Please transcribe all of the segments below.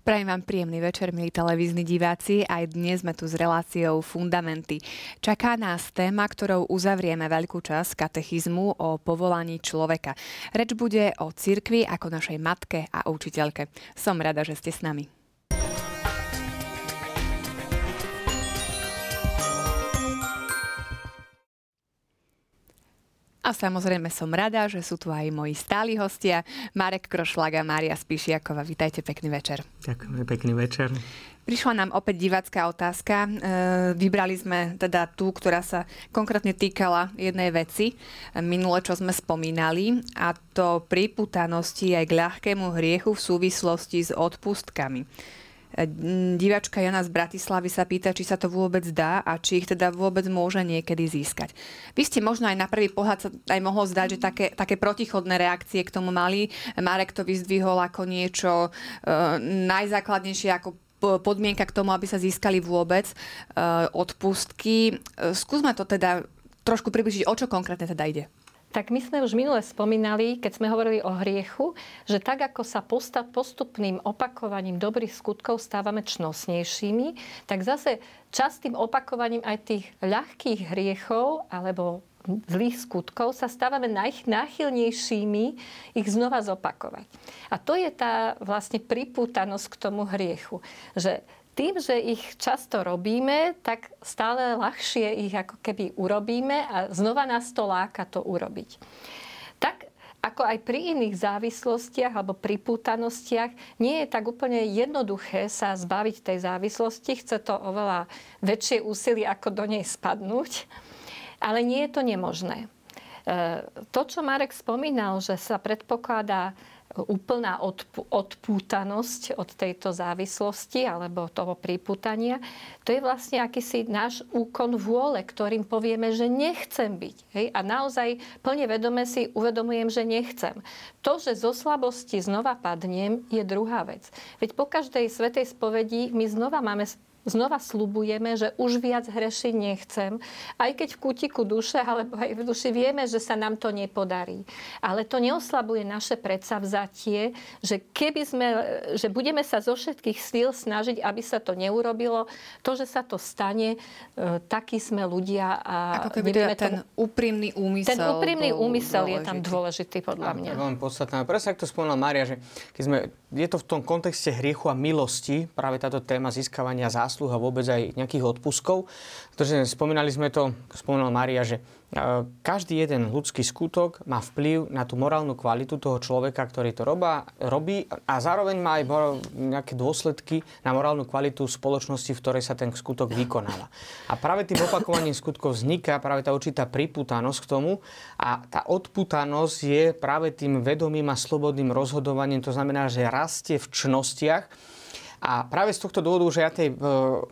Prajem vám príjemný večer, milí televízni diváci. Aj dnes sme tu s reláciou Fundamenty. Čaká nás téma, ktorou uzavrieme veľkú časť katechizmu o povolaní človeka. Reč bude o cirkvi ako našej matke a učiteľke. Som rada, že ste s nami. A samozrejme som rada, že sú tu aj moji stáli hostia. Marek Krošlaga, Mária Spíšiaková. Vítajte, pekný večer. Ďakujem, pekný večer. Prišla nám opäť divácka otázka. Vybrali sme teda tú, ktorá sa konkrétne týkala jednej veci, minule, čo sme spomínali, a to pripútanosti aj k ľahkému hriechu v súvislosti s odpustkami. Diváčka Jana z Bratislavy sa pýta, či sa to vôbec dá a či ich teda vôbec môže niekedy získať. Vy ste možno aj na prvý pohľad sa aj mohlo zdať, že také protichodné reakcie k tomu mali. Marek to vyzdvihol ako niečo najzákladnejšie, ako podmienka k tomu, aby sa získali vôbec odpustky. Skúsme to teda trošku približiť, o čo konkrétne teda ide. Tak my sme už minule spomínali, keď sme hovorili o hriechu, že tak, ako sa postupným opakovaním dobrých skutkov stávame čnostnejšími, tak zase častým opakovaním aj tých ľahkých hriechov alebo zlých skutkov sa stávame najnáchylnejšími ich znova zopakovať. A to je tá vlastne pripútanosť k tomu hriechu, že tým, že ich často robíme, tak stále ľahšie ich ako keby urobíme a znova nás to láka to urobiť. Tak ako aj pri iných závislostiach alebo pripútanostiach, nie je tak úplne jednoduché sa zbaviť tej závislosti. Chce to oveľa väčšie úsilie, ako do nej spadnúť. Ale nie je to nemožné. To, čo Marek spomínal, že sa predpokladá úplná odpútanosť od tejto závislosti alebo toho pripútania, to je vlastne akýsi náš úkon vôle, ktorým povieme, že nechcem byť. Hej? A naozaj plne vedome si uvedomujem, že nechcem. To, že zo slabosti znova padnem, je druhá vec. Veď po každej svätej spovedi my znova sľubujeme, že už viac hrešiť nechcem, aj keď v kútiku duše alebo aj v duši vieme, že sa nám to nepodarí. Ale to neoslabuje naše predsavzatie, že že budeme sa zo všetkých síl snažiť, aby sa to neurobilo. To, že sa to stane, takí sme ľudia. A ako keby ten úprimný úmysel. Ten úprimný úmysel je tam dôležitý podľa mňa. Veľmi podstatná. Presne ako to spomínala Mária, že je to v tom kontexte hriechu a milosti práve táto téma získavania zásluh a vôbec aj nejakých odpustkov. Pretože spomínala Mária, že každý jeden ľudský skutok má vplyv na tú morálnu kvalitu toho človeka, ktorý to robí a zároveň má aj nejaké dôsledky na morálnu kvalitu spoločnosti, v ktorej sa ten skutok vykonáva. A práve tým opakovaním skutkov vzniká práve tá určitá pripútanosť k tomu a tá odpútanosť je práve tým vedomým a slobodným rozhodovaním. To znamená, že rastie v čnostiach. A práve z tohto dôvodu, že ja tej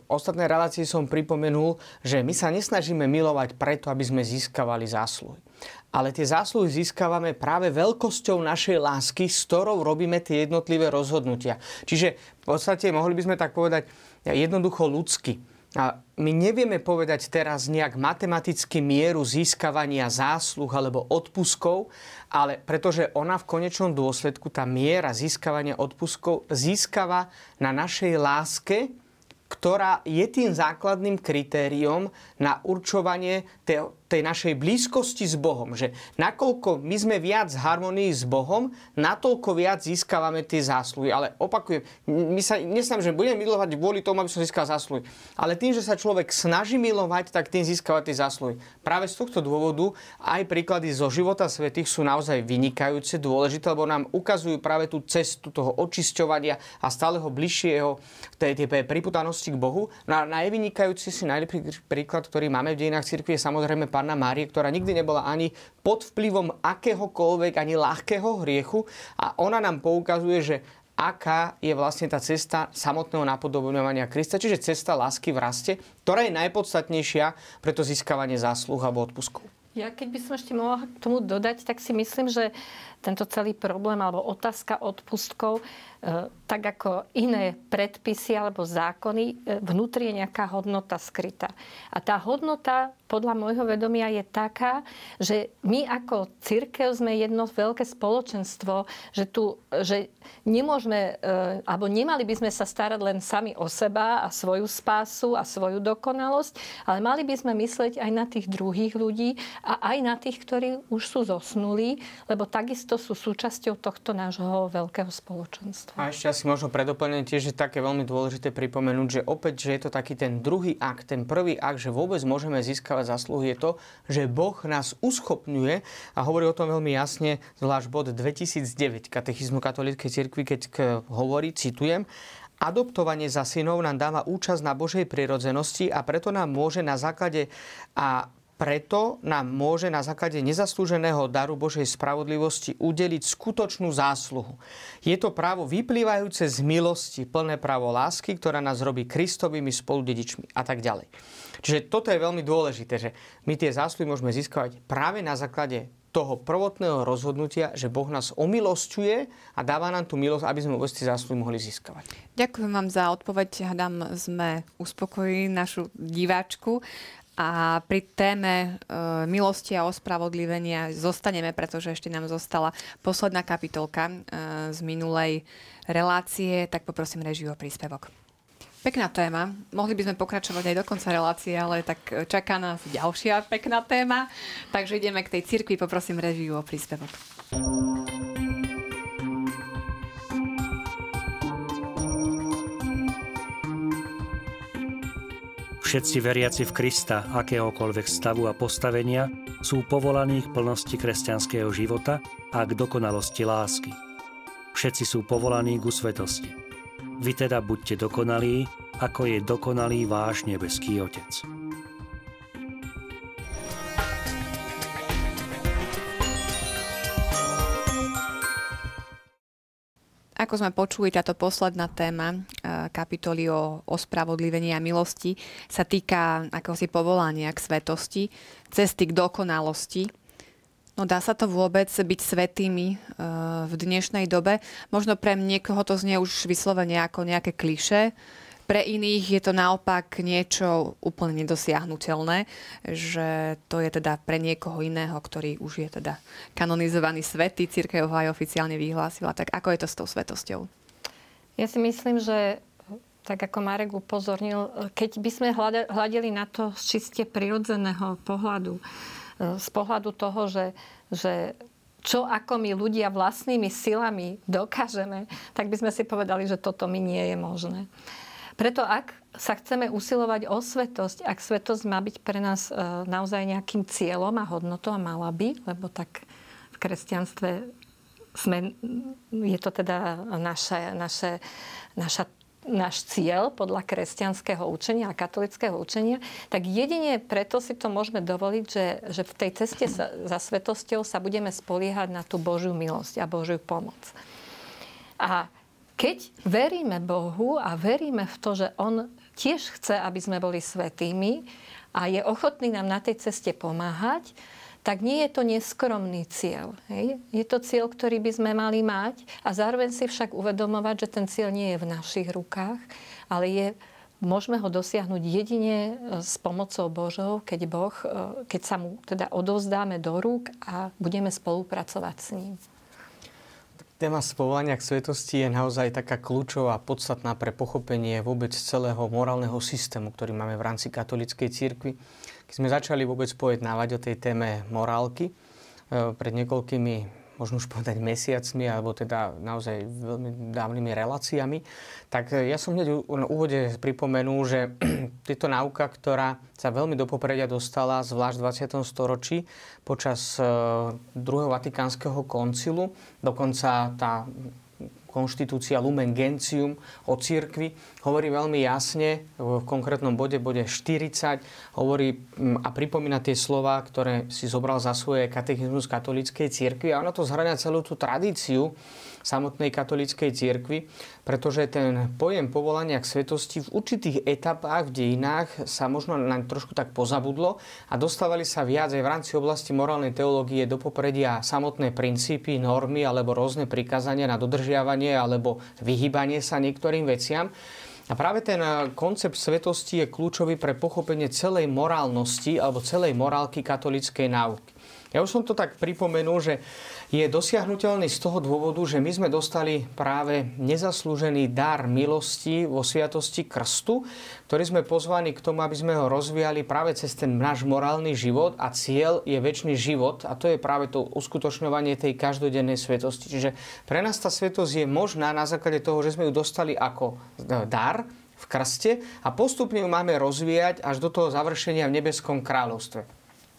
ostatnej relácii som pripomenul, že my sa nesnažíme milovať preto, aby sme získavali zásluhy. Ale tie zásluhy získavame práve veľkosťou našej lásky, s ktorou robíme tie jednotlivé rozhodnutia. Čiže v podstate mohli by sme tak povedať jednoducho ľudsky. A my nevieme povedať teraz nejak matematicky mieru získavania zásluh alebo odpustkov, ale pretože ona v konečnom dôsledku, tá miera získavania odpustkov, získava na našej láske, ktorá je tým základným kritériom na určovanie tej našej blízkosti s Bohom. Že nakoľko my sme viac v harmonii s Bohom, natoľko viac získavame tie zásluhy. Ale opakujem, my sa nesnažíme, že budeme milovať kvôli tomu, aby som získal zásluhy. Ale tým, že sa človek snaží milovať, tak tým získava tie zásluhy. Práve z tohto dôvodu aj príklady zo života svätých sú naozaj vynikajúce, dôležité, lebo nám ukazujú práve tú cestu toho očisťovania a stáleho bližšieho tej pripútanosti k Bohu. Najvynikajúci si najlepší príklad, ktorý máme v dejinách cirkvi, je samozrejme Panna Mária, ktorá nikdy nebola ani pod vplyvom akéhokoľvek, ani ľahkého hriechu, a ona nám poukazuje, že aká je vlastne tá cesta samotného napodobňovania Krista, čiže cesta lásky v raste, ktorá je najpodstatnejšia pre to získavanie zásluh alebo odpustkov. Ja keď by som ešte mohla k tomu dodať, tak si myslím, že tento celý problém alebo otázka odpustkov, tak ako iné predpisy alebo zákony, vnútri je nejaká hodnota skrytá. A tá hodnota podľa môjho vedomia je taká, že my ako cirkev sme jedno veľké spoločenstvo, že nemôžeme, alebo nemali by sme sa starať len sami o seba a svoju spásu a svoju dokonalosť, ale mali by sme myslieť aj na tých druhých ľudí a aj na tých, ktorí už sú zosnulí, lebo takisto sú súčasťou tohto nášho veľkého spoločenstva. A ešte asi možno predoplnenie tiež je také veľmi dôležité pripomenúť, že opäť, že je to taký ten druhý akt, ten prvý akt, že vôbec môžeme získavať zásluhy, je to, že Boh nás uschopňuje a hovorí o tom veľmi jasne zvlášť bod 2009 Katechizmu katolíckej cirkvi, keď hovorí, citujem: adoptovanie za synov nám dáva účasť na Božej prirodzenosti a preto nám môže na základe nezaslúženého daru Božej spravodlivosti udeliť skutočnú zásluhu. Je to právo vyplývajúce z milosti, plné právo lásky, ktorá nás robí Kristovými spoludedičmi a tak ďalej. Čiže toto je veľmi dôležité, že my tie zásluhy môžeme získavať práve na základe toho prvotného rozhodnutia, že Boh nás omilosťuje a dáva nám tú milosť, aby sme vôbec tie zásluhy mohli získavať. Ďakujem vám za odpoveď. Hádam, sme uspokojili našu diváčku. A pri téme milosti a ospravodlivenia zostaneme, pretože ešte nám zostala posledná kapitolka z minulej relácie. Tak poprosím režiu o príspevok. Pekná téma. Mohli by sme pokračovať aj do konca relácie, ale tak čaká nás ďalšia pekná téma. Takže ideme k tej cirkvi. Poprosím režiu o príspevok. Všetci veriaci v Krista akéhokoľvek stavu a postavenia sú povolaní k plnosti kresťanského života a k dokonalosti lásky. Všetci sú povolaní k svetosti. Vy teda buďte dokonalí, ako je dokonalý váš nebeský Otec. Ako sme počuli, táto posledná téma kapitoly o ospravodlivení a milosti sa týka akéhosi povolania k svetosti, cesty k dokonalosti. No dá sa to vôbec byť svätými v dnešnej dobe? Možno pre niekoho to znie už vyslovene ako nejaké klišé. Pre iných je to naopak niečo úplne nedosiahnuteľné, že to je teda pre niekoho iného, ktorý už je teda kanonizovaný svätý, cirkev ho aj oficiálne vyhlásila. Tak ako je to s tou svätosťou? Ja si myslím, že tak ako Marek upozornil, keď by sme hľadeli na to z čiste prirodzeného pohľadu, z pohľadu toho, že čo ako my ľudia vlastnými silami dokážeme, tak by sme si povedali, že toto mi nie je možné. Preto ak sa chceme usilovať o svetosť, ak svetosť má byť pre nás naozaj nejakým cieľom a hodnotou a mala by, lebo tak v kresťanstve je to teda náš cieľ podľa kresťanského učenia a katolického učenia, tak jedine preto si to môžeme dovoliť, že v tej ceste za svetosťou sa budeme spoliehať na tú Božiu milosť a Božiu pomoc. A keď veríme Bohu a veríme v to, že On tiež chce, aby sme boli svätými a je ochotný nám na tej ceste pomáhať, tak nie je to neskromný cieľ. Hej? Je to cieľ, ktorý by sme mali mať a zároveň si však uvedomovať, že ten cieľ nie je v našich rukách, ale môžeme ho dosiahnuť jedine s pomocou Božou, keď sa mu teda odovzdáme do rúk a budeme spolupracovať s ním. Téma povolania k svetosti je naozaj taká kľúčová, podstatná pre pochopenie vôbec celého morálneho systému, ktorý máme v rámci katolíckej cirkvi. Keď sme začali vôbec pojednávať o tej téme morálky pred niekoľkými, možno už povedať, mesiacmi, alebo teda naozaj veľmi dávnymi reláciami, tak ja som hneď v úvode pripomenul, že je to náuka, ktorá sa veľmi do popredia dostala, zvlášť v 20. storočí, počas Druhého vatikánskeho koncilu. Dokonca tá konštitúcia Lumen gentium o cirkvi hovorí veľmi jasne, v konkrétnom bode, bode 40, hovorí a pripomína tie slová, ktoré si zobral za svoje Katechizmus katolíckej cirkvi. A ono to zhrania celú tú tradíciu samotnej katolíckej cirkvi, pretože ten pojem povolania k svetosti v určitých etapách v dejinách sa možno na trošku tak pozabudlo a dostávali sa viac aj v rámci oblasti morálnej teológie do popredia samotné princípy, normy alebo rôzne prikázania na dodržiavanie alebo vyhýbanie sa niektorým veciam. A práve ten koncept svetosti je kľúčový pre pochopenie celej morálnosti alebo celej morálky katolíckej náuky. Ja už som to tak pripomenul, že je dosiahnuteľný z toho dôvodu, že my sme dostali práve nezaslúžený dar milosti vo sviatosti krstu, ktorý sme pozvaní k tomu, aby sme ho rozvíjali práve cez ten náš morálny život a cieľ je večný život a to je práve to uskutočňovanie tej každodennej svetosti. Čiže pre nás tá svetosť je možná na základe toho, že sme ju dostali ako dar v krste a postupne ju máme rozvíjať až do toho završenia v nebeskom kráľovstve.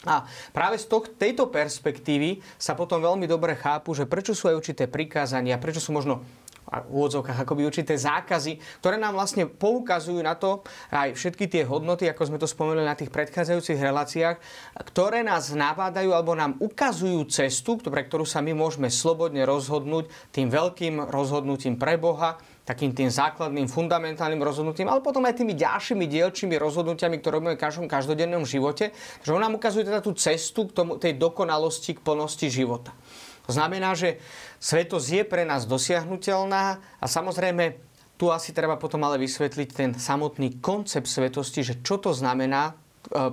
A práve z tejto perspektívy sa potom veľmi dobre chápu, že prečo sú aj určité prikázania, prečo sú možno v úvodzovkách akoby určité zákazy, ktoré nám vlastne poukazujú na to aj všetky tie hodnoty, ako sme to spomenuli na tých predchádzajúcich reláciách, ktoré nás nabádajú alebo nám ukazujú cestu, pre ktorú sa my môžeme slobodne rozhodnúť tým veľkým rozhodnutím pre Boha, takým tým základným, fundamentálnym rozhodnutím, ale potom aj tými ďalšími dielčími rozhodnutiami, ktoré robíme v každom každodennom živote. Takže on nám ukazuje teda tú cestu k tomu, tej dokonalosti, k plnosti života. To znamená, že svetosť je pre nás dosiahnuteľná a samozrejme tu asi treba potom ale vysvetliť ten samotný koncept svetosti, že čo to znamená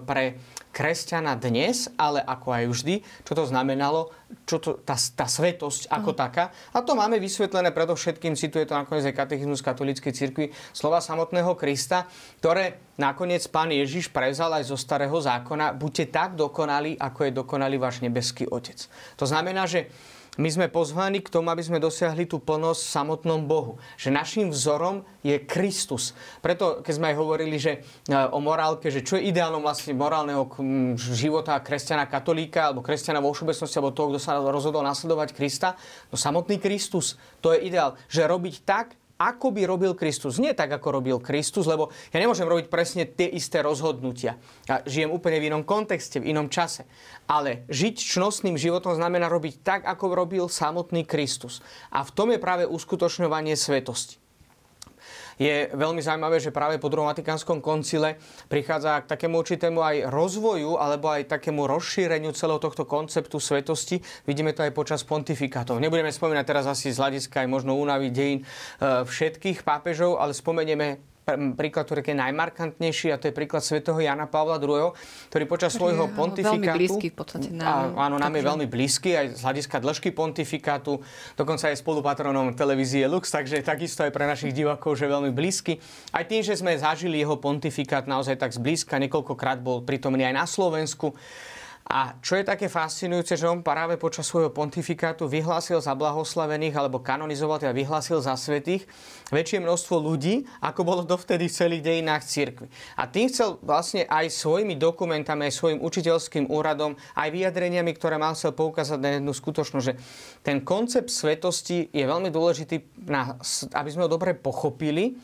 pre kresťana dnes, ale ako aj vždy, čo to znamenalo, čo to, tá svetosť ako taká. A to máme vysvetlené predovšetkým, cituje to nakoniec aj Katechizmus katolíckej cirkvi, slova samotného Krista, ktoré nakoniec Pán Ježiš prevzal aj zo Starého zákona. Buďte tak dokonalí, ako je dokonalý váš nebeský Otec. To znamená, že my sme pozvaní k tomu, aby sme dosiahli tú plnosť v samotnom Bohu. Že našim vzorom je Kristus. Preto, keď sme aj hovorili že, o morálke, že čo je ideálom vlastne morálneho života kresťana katolíka, alebo kresťana vo všeobecnosti, alebo toho, kto sa rozhodol nasledovať Krista, no samotný Kristus, to je ideál. Že robiť tak, ako by robil Kristus. Nie tak, ako robil Kristus, lebo ja nemôžem robiť presne tie isté rozhodnutia. Ja žijem úplne v inom kontexte, v inom čase. Ale žiť čnostným životom znamená robiť tak, ako robil samotný Kristus. A v tom je práve uskutočňovanie svetosti. Je veľmi zaujímavé, že práve po Druhom vatikánskom koncile prichádza k takému určitému aj rozvoju alebo aj takému rozšíreniu celého tohto konceptu svetosti. Vidíme to aj počas pontifikátov. Nebudeme spomínať teraz asi z hľadiska aj možno únavy dejín všetkých pápežov, ale spomenieme príklad, ktorý je najmarkantnejší, a to je príklad svätého Jana Pavla II, ktorý počas svojho pontifikátu... Veľmi blízky v podstate nám. Áno, nám je veľmi blízky, aj z hľadiska dĺžky pontifikátu, dokonca aj spolupatronom televízie Lux, takže takisto aj pre našich divákov, že veľmi blízky. Aj tým, že sme zažili jeho pontifikát naozaj tak zblízka, niekoľkokrát bol prítomný aj na Slovensku. A čo je také fascinujúce, že on práve počas svojho pontifikátu vyhlásil za blahoslavených, alebo kanonizoval, teda vyhlásil za svätých väčšie množstvo ľudí, ako bolo dovtedy v celých dejinách cirkvi. A tým chcel vlastne aj svojimi dokumentami, aj svojim učiteľským úradom, aj vyjadreniami, ktoré mal, chcel poukázať na jednu skutočnosť, že ten koncept svetosti je veľmi dôležitý, aby sme ho dobre pochopili,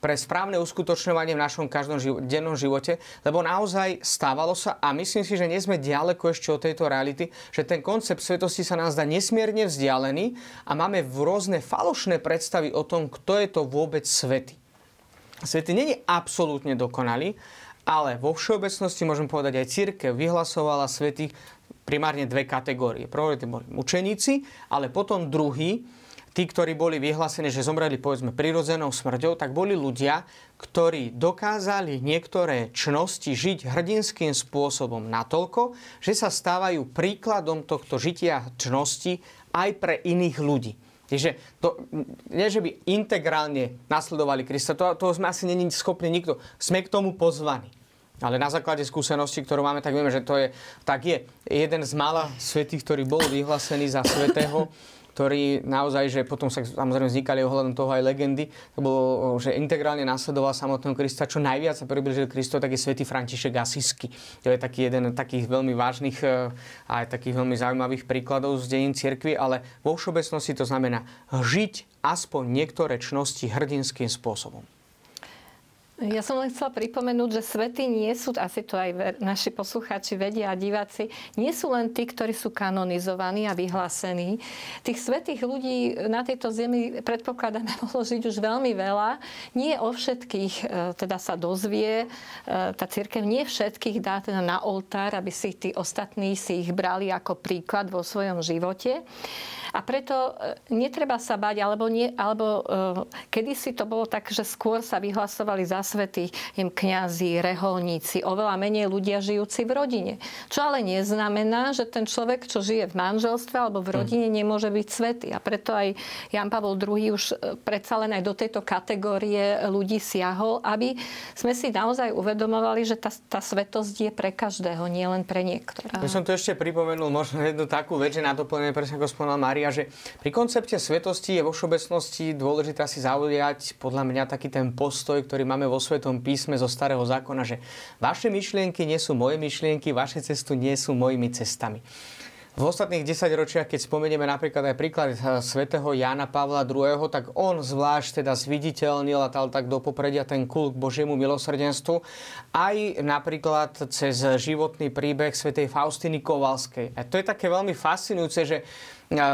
pre správne uskutočňovanie v našom každom dennom živote, lebo naozaj stávalo sa a myslím si, že nie sme ďaleko ešte od tejto reality, že ten koncept svetosti sa nám zdá nesmierne vzdialený a máme rôzne falošné predstavy o tom, kto je to vôbec svätý. Svätý nie je absolútne dokonalý, ale vo všeobecnosti, môžem povedať, aj cirkev vyhlasovala svätých primárne dve kategórie. Prvé boli mučeníci, ale potom druhý, tí, ktorí boli vyhlásení, že zomreli povedzme prirodzenou smrťou, tak boli ľudia, ktorí dokázali niektoré čnosti žiť hrdinským spôsobom natoľko, že sa stávajú príkladom tohto žitia čnosti aj pre iných ľudí. Takže to, nie, že by integrálne nasledovali Krista, to sme asi není schopní nikto. Sme k tomu pozvaní. Ale na základe skúsenosti, ktorú máme, tak vieme, že to je, tak je jeden z mála svätých, ktorý bol vyhlásený za svätého, ktorý naozaj, že potom sa samozrejme vznikali ohľadom toho aj legendy, to bolo, že integrálne nasledoval samotného Krista, čo najviac sa priblížil Kristovi, tak je svätý František Assiský. To je taký jeden takých veľmi vážnych a aj takých veľmi zaujímavých príkladov z dejín cirkvi, ale vo všeobecnosti to znamená žiť aspoň niektoré čnosti hrdinským spôsobom. Ja som len chcela pripomenúť, že svätí nie sú, asi to aj naši poslucháči vedia a diváci, nie sú len tí, ktorí sú kanonizovaní a vyhlásení. Tých svätých ľudí na tejto zemi predpokladáme mohlo žiť už veľmi veľa. Nie o všetkých teda sa dozvie, tá cirkev nie všetkých dá teda na oltár, aby si tí ostatní si ich brali ako príklad vo svojom živote. A preto netreba sa báť, kedysi to bolo tak, že skôr sa vyhlasovali za svätých kňazi, reholníci, oveľa menej ľudia žijúci v rodine. Čo ale neznamená, že ten človek, čo žije v manželstve alebo v rodine, nemôže byť svätý. A preto aj Ján Pavol II už predsa len aj do tejto kategórie ľudí siahol, aby sme si naozaj uvedomovali, že tá svätosť je pre každého, nie len pre niektorého. Ja som to ešte pripomenul možno jednu takú vec, že na to plne presne ako spomínala Mária, že pri koncepte svätosti je vo všeobecnosti dôležité si zaujať podľa mňa taký ten postoj, ktorý máme vo Svätom písme zo Starého zákona, že vaše myšlienky nie sú moje myšlienky, vaše cesty nie sú mojimi cestami. V ostatných 10 ročiach, keď spomenieme napríklad aj príklad svätého Jána Pavla II, tak on zvlášť teda zviditeľnil a dal tak do popredia ten kult k Božiemu milosrdenstvu. Aj napríklad cez životný príbeh svätej Faustiny Kowalskej. A to je také veľmi fascinujúce, že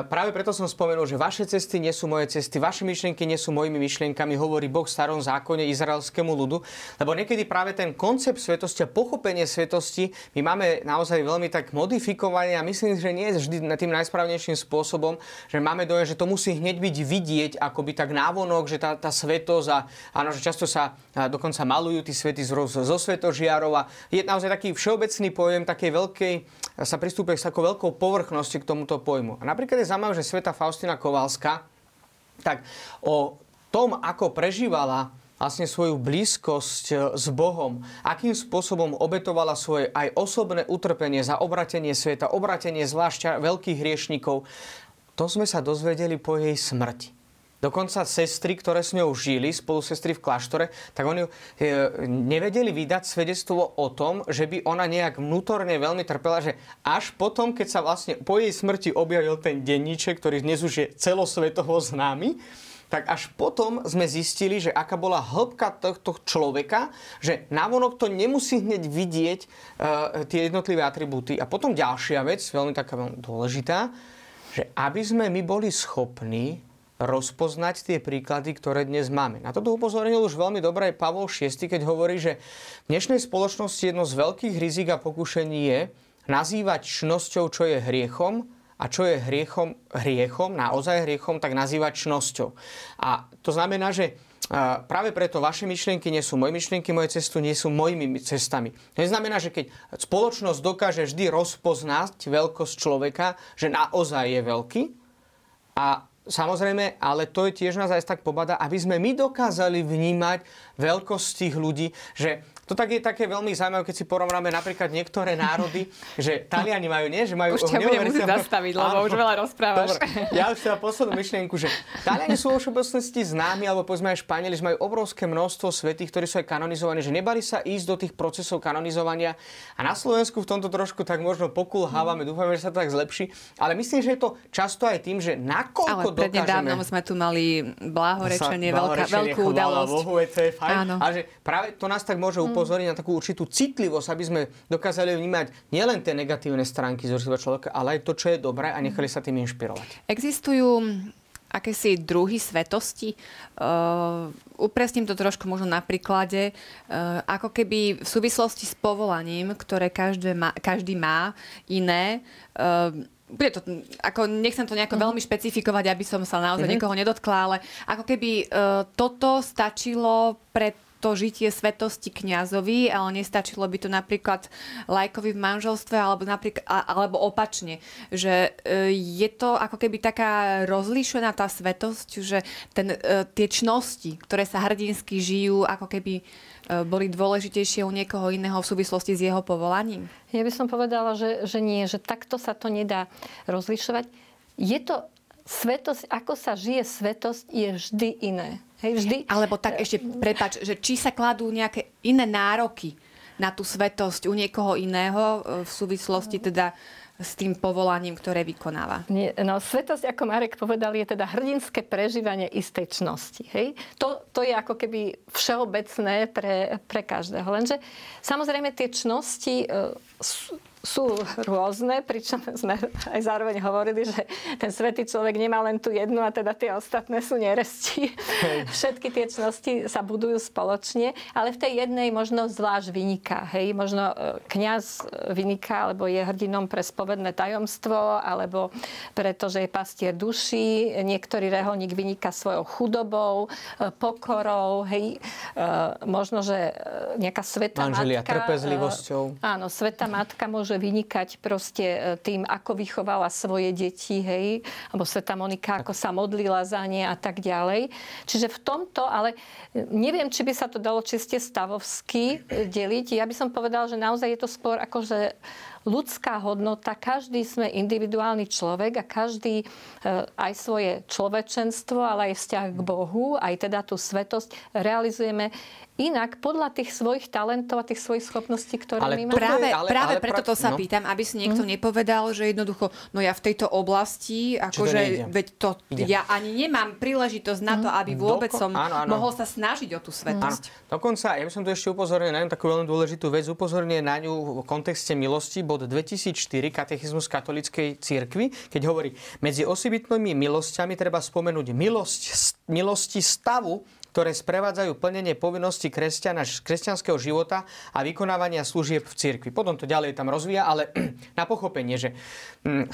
práve preto som spomenul, že vaše cesty nie sú moje cesty, vaše myšlienky nie sú mojimi myšlienkami, hovorí Boh v Starom zákone izraelskému ľudu. Lebo niekedy práve ten koncept svätosti a pochopenie svätosti my máme naozaj veľmi tak modifikované a myslím, že nie je vždy tým najsprávnejším spôsobom, že máme dojem, že to musí hneď byť vidieť, akoby tak návonok, že tá svätosť a áno, že často sa dokonca malujú tí svätí zo svetožiarov a je naozaj taký všeobecný pojem takej veľkej, sa pristúpi s takou veľkou povrchnosti k tomuto pojmu. Keď je zaujímavé, že svätá Faustína Kowalská, tak o tom, ako prežívala vlastne svoju blízkosť s Bohom, akým spôsobom obetovala svoje aj osobné utrpenie za obratenie sveta, obratenie zvlášť veľkých hriešnikov, to sme sa dozvedeli po jej smrti. Dokonca sestry, ktoré s ňou žili, spolu sestry v kláštore, tak oni nevedeli vydať svedectvo o tom, že by ona nejak vnútorne veľmi trpela, že až potom, keď sa vlastne po jej smrti objavil ten denníček, ktorý dnes už je celosvetovo známy, tak až potom sme zistili, že aká bola hĺbka tohto človeka, že navonok to nemusí hneď vidieť tie jednotlivé atribúty. A potom ďalšia vec, veľmi taká veľmi dôležitá, že aby sme my boli schopní rozpoznať tie príklady, ktoré dnes máme. Na toto upozornil už veľmi dobre aj Pavol VI, keď hovorí, že v dnešnej spoločnosti jedno z veľkých rizik a pokušení je nazývať čnosťou, čo je hriechom, a čo je hriechom, naozaj hriechom, tak nazývať čnosťou. A to znamená, že práve preto vaše myšlienky nie sú moje myšlienky, moje cesty nie sú mojimi cestami. To znamená, že keď spoločnosť dokáže vždy rozpoznať veľkosť človeka, že naozaj je veľký a samozrejme, ale to je tiež nás aj tak pobada, aby sme my dokázali vnímať veľkosť tých ľudí, že to tak je také veľmi zaujímavé, keď si porovnáme napríklad niektoré národy, že Taliani majú, nie? Že majú, už ťa budem musieť zastaviť, lebo už veľa rozprávaš. Dobre, ja už teda poslednú myšlienku, že Taliani sú vo všeobecnosti známi, alebo povedzme aj Španieli, že majú obrovské množstvo svätých, ktorí sú aj kanonizovaní, že nebali sa ísť do tých procesov kanonizovania. A na Slovensku v tomto trošku tak možno pokulhávame, dúfame, že sa to tak zlepší, ale myslím, že je to často aj tým, že nakoľko dokážeme. Ale prednedávnom sme tu mali blahorečenie, veľkú udalosť. Bohu, je to je fajn. A že práve to nás tak môže upozorniť na takú určitú citlivosť, aby sme dokázali vnímať nielen tie negatívne stránky zo človeka, ale aj to, čo je dobré a nechali sa tým inšpirovať. Existujú akési druhy svetosti. Upresním to trošku možno na príklade. Ako keby v súvislosti s povolaním, ktoré každý má iné, bude to, ako nechcem to nejako veľmi špecifikovať, aby som sa naozaj niekoho nedotkla, ale ako keby toto stačilo pre to žitie svetosti kňazovi, ale nestačilo by to napríklad lajkovi v manželstve alebo opačne. Že je to ako keby taká rozlíšená tá svetosť, že tie čnosti, ktoré sa hrdinsky žijú, ako keby boli dôležitejšie u niekoho iného v súvislosti s jeho povolaním? Ja by som povedala, že nie, že takto sa to nedá rozlišovať. Je to svetosť, ako sa žije svetosť, je vždy iné. Hej, vždy. Alebo tak ešte, prepáč, že či sa kladú nejaké iné nároky na tú svetosť u niekoho iného v súvislosti teda s tým povolaním, ktoré vykonáva. Nie, no, svetosť, ako Marek povedal, je teda hrdinské prežívanie istej čnosti. Hej? To je ako keby všeobecné pre každého. Lenže samozrejme tie čnosti sú rôzne, pričom sme aj zároveň hovorili, že ten svätý človek nemá len tú jednu a teda tie ostatné sú neresti. Hej. Všetky tie čnosti sa budujú spoločne, ale v tej jednej možno zvlášť vyniká. Hej? Možno kňaz vyniká, alebo je hrdinom pre spovedné tajomstvo, alebo preto, že je pastier duši. Niektorý reholník vyniká svojou chudobou, pokorou, hej? Možno, že nejaká svätá matka... Manželia trpezlivosťou. Áno, svätá matka môže vynikať proste tým, ako vychovala svoje deti, hej? Alebo svätá Monika, ako sa modlila za ne a tak ďalej. Čiže v tomto, ale neviem, či by sa to dalo čiste stavovsky deliť. Ja by som povedala, že naozaj je to skôr akože ľudská hodnota, každý sme individuálny človek a každý aj svoje človečenstvo, ale aj vzťah k Bohu, aj teda tú svetosť realizujeme inak podľa tých svojich talentov a tých svojich schopností, ktoré my máme. Práve preto to sa pýtam, aby si niekto nepovedal, že jednoducho, no ja v tejto oblasti, akože veď to ja ani nemám príležitosť na to, aby vôbec mohol sa snažiť o tú svetosť. Dokonca, ja by som tu ešte upozornil na ňu takú veľmi dôležitú vec, upozornil na ňu v kontexte milosti, od 2004 Katechizmus katolíckej cirkvi, keď hovorí, medzi osobitnými milosťami treba spomenúť milosti stavu, ktoré sprevádzajú plnenie povinností kresťanského života a vykonávania služieb v cirkvi. Potom to ďalej tam rozvíja, ale na pochopenie, že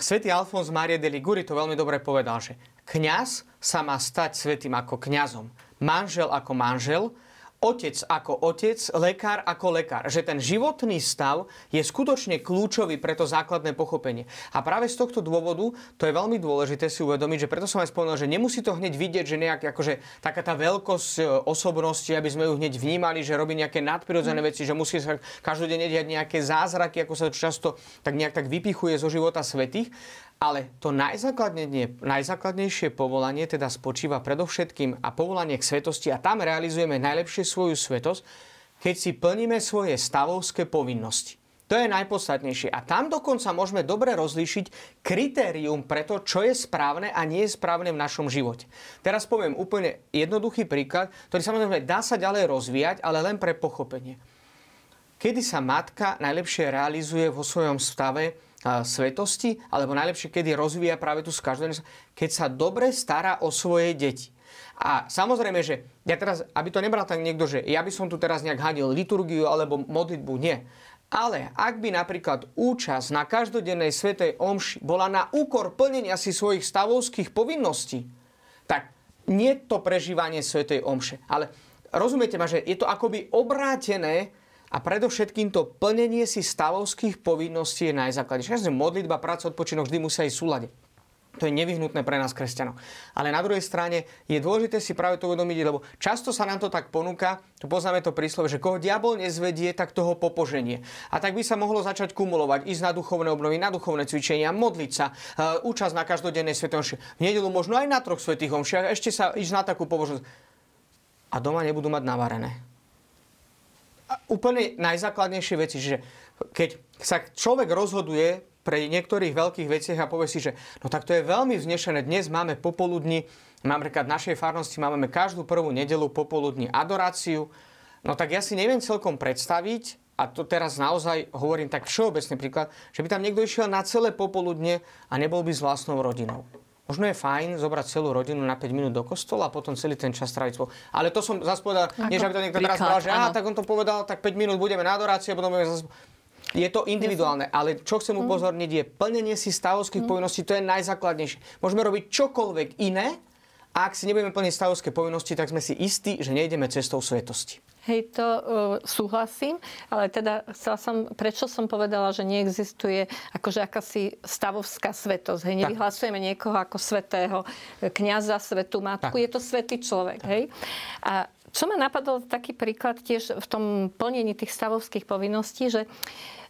svätý Alfons Maria de Liguri to veľmi dobre povedal, že kňaz sa má stať svätým ako kňazom, manžel ako manžel, otec ako otec, lekár ako lekár. Že ten životný stav je skutočne kľúčový pre to základné pochopenie. A práve z tohto dôvodu to je veľmi dôležité si uvedomiť, že preto som aj spomínal, že nemusí to hneď vidieť, že nejak akože taká tá veľkosť osobnosti, aby sme ju hneď vnímali, že robí nejaké nadprirodzené veci, že musí sa každodenne diať nejaké zázraky, ako sa to často tak nejak tak vypichuje zo života svätých. Ale to najzákladnejšie povolanie teda spočíva predovšetkým a povolanie k svetosti a tam realizujeme najlepšie svoju svetosť, keď si plníme svoje stavovské povinnosti. To je najpodstatnejšie. A tam dokonca môžeme dobre rozlíšiť kritérium pre to, čo je správne a nie je správne v našom živote. Teraz poviem úplne jednoduchý príklad, ktorý samozrejme dá sa ďalej rozvíjať, ale len pre pochopenie. Kedy sa matka najlepšie realizuje vo svojom stave svetosti, alebo najlepšie, kedy rozvíja práve tú každodennosť, keď sa dobre stará o svoje deti. A samozrejme, že ja teraz, aby to nebral tak niekto, že ja by som tu teraz nejak hadil liturgiu alebo modlitbu, nie. Ale ak by napríklad účasť na každodennej svätej omši bola na úkor plnenia si svojich stavovských povinností, tak nie to prežívanie svätej omše. Ale rozumiete ma, že je to akoby obrátené. A predovšetkým to plnenie si stavovských povinností je najzákladnejšie. Modlitba, práca, odpočinok vždy musia ísť v súlade. To je nevyhnutné pre nás, kresťanov. Ale na druhej strane je dôležité si práve to uvedomiť, lebo často sa nám to tak ponúka, tu poznáme to príslovie, že koho diabol nezvedie, tak toho popoženie. A tak by sa mohlo začať kumulovať, ísť na duchovné obnovy, na duchovné cvičenia, modliť sa, účasť na každodennej svätej omši. V nedeľu možno aj na troch svätých omšiach, ešte sa ísť na takú pobožnosť. A doma nebudú mať navarené. Úplne najzákladnejšie veci, že keď sa človek rozhoduje pre niektorých veľkých veciach a povie si, že no tak to je veľmi vznešené. Dnes máme popoludní, napríklad v našej farnosti máme každú prvú nedeľu popoludní adoráciu. No tak ja si neviem celkom predstaviť, a to teraz naozaj hovorím tak všeobecný príklad, že by tam niekto išiel na celé popoludne a nebol by s vlastnou rodinou. Možno je fajn zobrať celú rodinu na 5 minút do kostola a potom celý ten čas tráviť spolu. Ale to som zase povedal, nie že aby to niekto teraz povedal, že tak on to povedal, tak 5 minút budeme na adorácii a potom budeme zase... Je to individuálne, ale čo chcem upozorniť je plnenie si stavovských povinností, to je najzákladnejšie. Môžeme robiť čokoľvek iné a ak si nebudeme plniť stavovské povinnosti, tak sme si istí, že nejdeme cestou svetosti. Hej, to súhlasím, ale teda prečo som povedala, že neexistuje akože akási stavovská svetosť. Hej, nevyhlasujeme niekoho ako svätého kňaza, svätú matku, tak. Je to svätý človek. Hej. A čo ma napadol taký príklad tiež v tom plnení tých stavovských povinností, že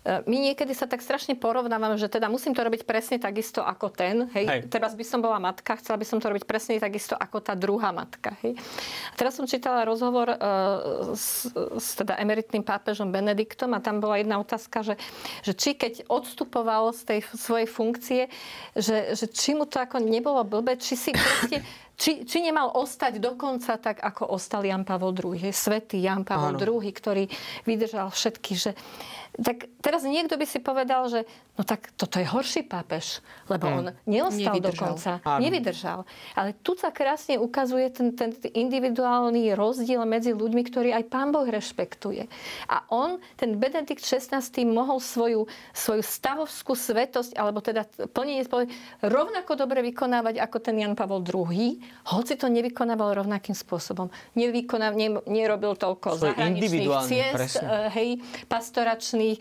my niekedy sa tak strašne porovnávame, že teda musím to robiť presne takisto ako ten. Hej. Teraz by som bola matka, chcela by som to robiť presne takisto ako tá druhá matka. Hej. A teraz som čítala rozhovor s teda emeritným pápežom Benediktom a tam bola jedna otázka, že či keď odstupoval z tej svojej funkcie, že či mu to ako nebolo blbé, či si proste... Či nemal ostať dokonca tak, ako ostal Ján Pavol II. Svätý Ján Pavol II, ktorý vydržal všetky. Že... Tak teraz niekto by si povedal, že no tak toto je horší pápež, lebo on neostal dokonca. Nevydržal. Ale tu sa krásne ukazuje ten individuálny rozdiel medzi ľuďmi, ktorý aj Pán Boh rešpektuje. A on, ten Benedikt XVI, mohol svoju stavovskú svetosť, alebo teda plnenie rovnako dobre vykonávať ako ten Ján Pavol II, hoci to nevykonával rovnakým spôsobom. Nerobil toľko zahraničných ciest, pastoračných,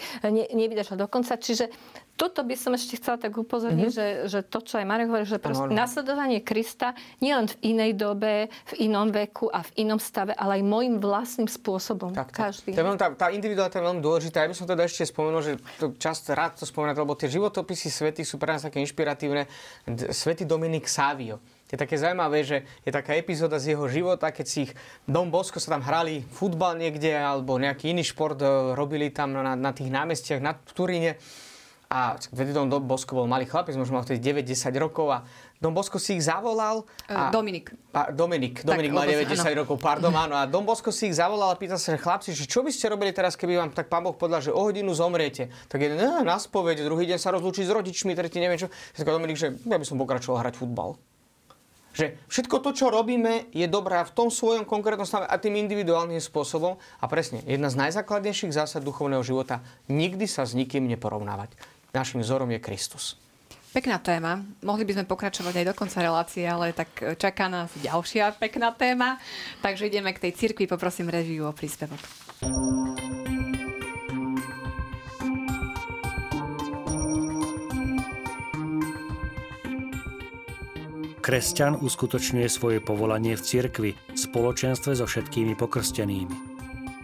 nevydržal dokonca. Čiže toto by som ešte chcela tak upozorniť, že to, čo aj Marek hovorí, že nasledovanie Krista nie len v inej dobe, v inom veku a v inom stave, ale aj môjim vlastným spôsobom. Každý. Tá individualita je veľmi dôležitá. Ja by som teda ešte spomenul, že rád to spomínam, lebo tie životopisy svätých sú pre nás také inšpiratívne. Svätý Dominik Savio. Je také zaujímavé, že je taká epizóda z jeho života, keď si ich Don Bosco sa tam hrali futbal niekde alebo nejaký iný šport robili tam na tých námestiach na Turíne. A vtedy Don Bosco bol malý chlapec, možno mal vtedy 9-10 rokov a Don Bosco si ich zavolal. Dominik mal 9-10 rokov, pardon, áno. A Don Bosco si ich zavolal a pýtal sa, že chlapci, že čo by ste robili teraz, keby vám tak Pán Boh povedal, že o hodinu zomriete. Tak jeden na spoveď, druhý deň sa rozlúči s rodičmi, tretí neviem čo. Tako Dominik, že ja by som pokračoval hrať futbal. Že všetko to, čo robíme, je dobré v tom svojom konkrétnom stave a tým individuálnym spôsobom. A presne, jedna z najzákladnejších zásad duchovného života, nikdy sa s nikým neporovnávať. Našim vzorom je Kristus. Pekná téma. Mohli by sme pokračovať aj do konca relácie, ale tak čaká nás ďalšia pekná téma. Takže ideme k tej cirkvi, poprosím režiu o príspevok. Kresťan uskutočňuje svoje povolanie v cirkvi, v spoločenstve so všetkými pokrstenými.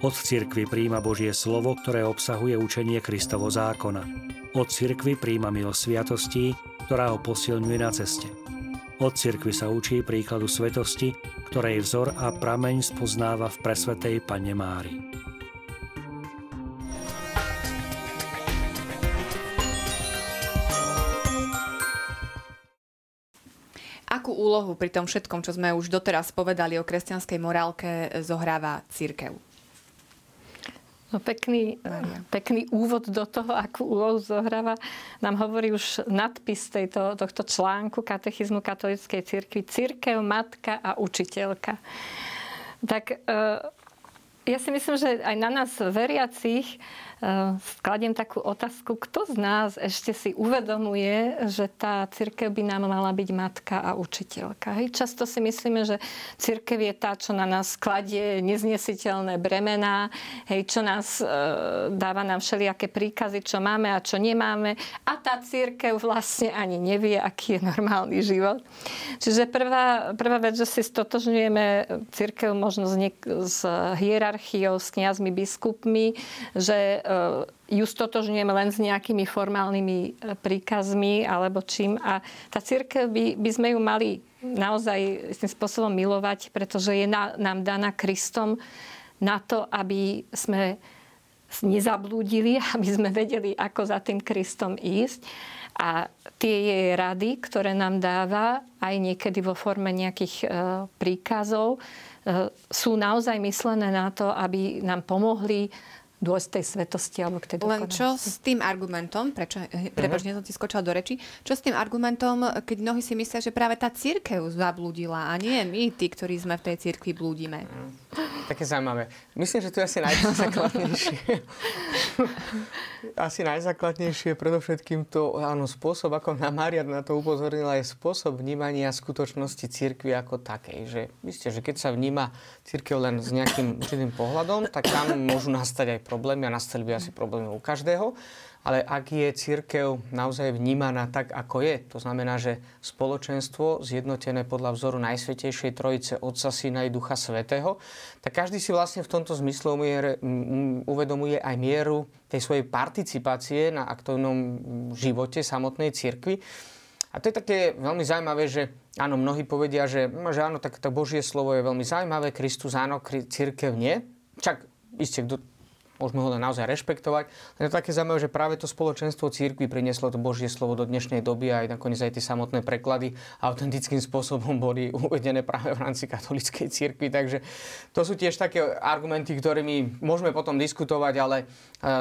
Od cirkvi prijíma Božie slovo, ktoré obsahuje učenie Kristovo zákona. Od cirkvi prijíma milosť sviatostí, ktorá ho posilňuje na ceste. Od cirkvi sa učí príkladu svetosti, ktorej vzor a prameň spoznáva v presvätej Panne Márii. Akú úlohu pri tom všetkom, čo sme už doteraz povedali o kresťanskej morálke, zohráva cirkev? No pekný úvod do toho, akú úlohu zohráva, nám hovorí už nadpis tohto článku Katechizmu katolíckej cirkvi. Cirkev, matka a učiteľka. Tak ja si myslím, že aj na nás veriacich skladiem takú otázku, kto z nás ešte si uvedomuje, že tá cirkev by nám mala byť matka a učiteľka. Hej? Často si myslíme, že cirkev je tá, čo na nás kladie neznesiteľné bremená, hej, čo nás dáva nám všelijaké príkazy, čo máme a čo nemáme. A tá cirkev vlastne ani nevie, aký je normálny život. Čiže prvá vec, že si stotožňujeme cirkev možno s hierarchiou, s kňazmi, biskupmi, že ju stotožňujeme len s nejakými formálnymi príkazmi alebo čím. A tá cirkev by sme ju mali naozaj tým spôsobom milovať, pretože je nám daná Kristom na to, aby sme nezablúdili, aby sme vedeli, ako za tým Kristom ísť. A tie jej rady, ktoré nám dáva, aj niekedy vo forme nejakých príkazov, sú naozaj myslené na to, aby nám pomohli dôjsť tej svetosti alebo k tej dokonanosti. Len čo s tým argumentom, prečo som ti skočila do reči, čo s tým argumentom, keď mnohí si myslia, že práve tá cirkev zablúdila a nie my, tí, ktorí sme v tej cirkvi, blúdime? Také zaujímavé. Myslím, že tu asi najzákladnejšie. Asi najzákladnejšie je predovšetkým to, áno, spôsob, ako na Mária na to upozornila, je spôsob vnímania skutočnosti cirkvi ako takej. Že, isté, že keď sa vníma cirkev len s nejakým určitým pohľadom, tak tam môžu nastať aj problémy a nastali by asi problémy u každého. Ale ak je cirkev naozaj vnímaná tak, ako je, to znamená, že spoločenstvo zjednotené podľa vzoru Najsvätejšej Trojice, Otca, Syna i Ducha Svätého, tak každý si vlastne v tomto zmysle uvedomuje aj mieru tej svojej participácie na aktívnom živote samotnej cirkvi. A to je také veľmi zaujímavé, že áno, mnohí povedia, že áno, tak to Božie slovo je veľmi zaujímavé, Kristus áno, cirkev nie. Čak iste, kto... Môžeme ho naozaj rešpektovať. Ale je to také zaujímavé, že práve to spoločenstvo cirkvi prinieslo to Božie slovo do dnešnej doby a aj nakoniec aj tie samotné preklady autentickým spôsobom boli uvedené práve v rámci katolíckej cirkvi. Takže to sú tiež také argumenty, ktorými môžeme potom diskutovať, ale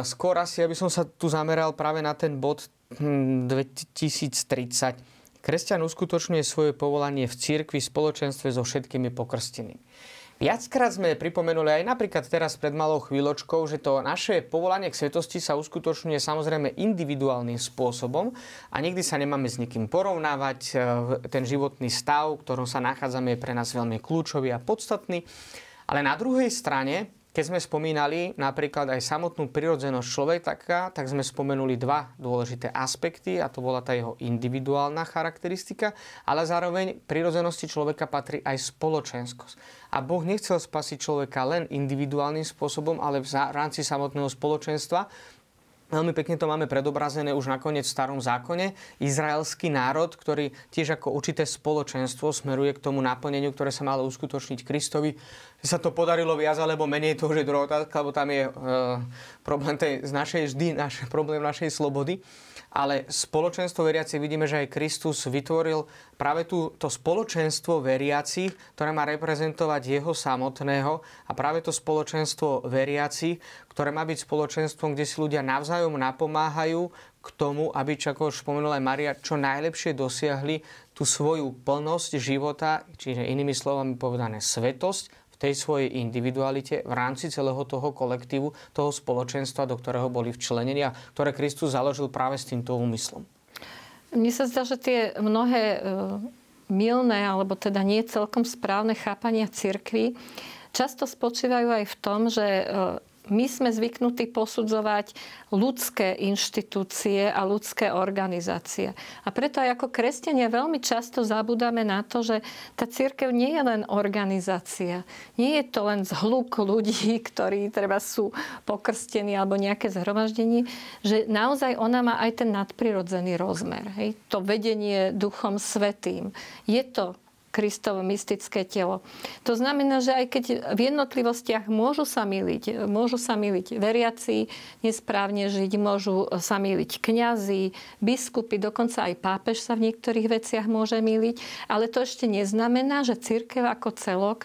skôr asi, aby som sa tu zameral práve na ten bod 2030. Kresťan uskutočňuje svoje povolanie v cirkvi, spoločenstve so všetkými pokrstenými. Viackrát sme pripomenuli aj napríklad teraz pred malou chvíľočkou, že to naše povolanie k svetosti sa uskutočňuje samozrejme individuálnym spôsobom a nikdy sa nemáme s nikým porovnávať. Ten životný stav, v ktorom sa nachádzame, je pre nás veľmi kľúčový a podstatný. Ale na druhej strane, keď sme spomínali napríklad aj samotnú prirodzenosť človeka, tak sme spomenuli dva dôležité aspekty a to bola tá jeho individuálna charakteristika, ale zároveň prirodzenosti človeka patrí aj spoločenskosť. A Boh nechcel spasiť človeka len individuálnym spôsobom, ale v rámci samotného spoločenstva. Veľmi pekne to máme predobrazené už nakoniec v Starom zákone. Izraelský národ, ktorý tiež ako určité spoločenstvo smeruje k tomu naplneniu, ktoré sa malo uskutočniť Kristovi. Že sa to podarilo viac alebo menej, to už je druhá otázka, lebo tam je problém problém našej slobody. Ale spoločenstvo veriacich vidíme, že aj Kristus vytvoril práve to spoločenstvo veriacich, ktoré má reprezentovať jeho samotného a práve to spoločenstvo veriacich, ktoré má byť spoločenstvom, kde si ľudia navzájom napomáhajú k tomu, aby, ako už spomenula aj Maria, čo najlepšie dosiahli tú svoju plnosť života, čiže inými slovami povedané svetosť, tej svojej individualite v rámci celého toho kolektívu, toho spoločenstva, do ktorého boli včlenení a ktoré Kristus založil práve s týmto úmyslom. Mne sa zdá, že tie mnohé mylné, alebo teda nie celkom správne chápania cirkvi často spočívajú aj v tom, že my sme zvyknutí posudzovať ľudské inštitúcie a ľudské organizácie. A preto aj ako kresťania veľmi často zabúdame na to, že tá cirkev nie je len organizácia. Nie je to len zhluk ľudí, ktorí treba sú pokrstení alebo nejaké zhromaždenie. Že naozaj ona má aj ten nadprirodzený rozmer. Hej? To vedenie Duchom Svätým. Je to Kristovo mystické telo. To znamená, že aj keď v jednotlivostiach môžu sa myliť veriaci, nesprávne žiť, môžu sa myliť kňazi, biskupy, dokonca aj pápež sa v niektorých veciach môže myliť, ale to ešte neznamená, že cirkev ako celok,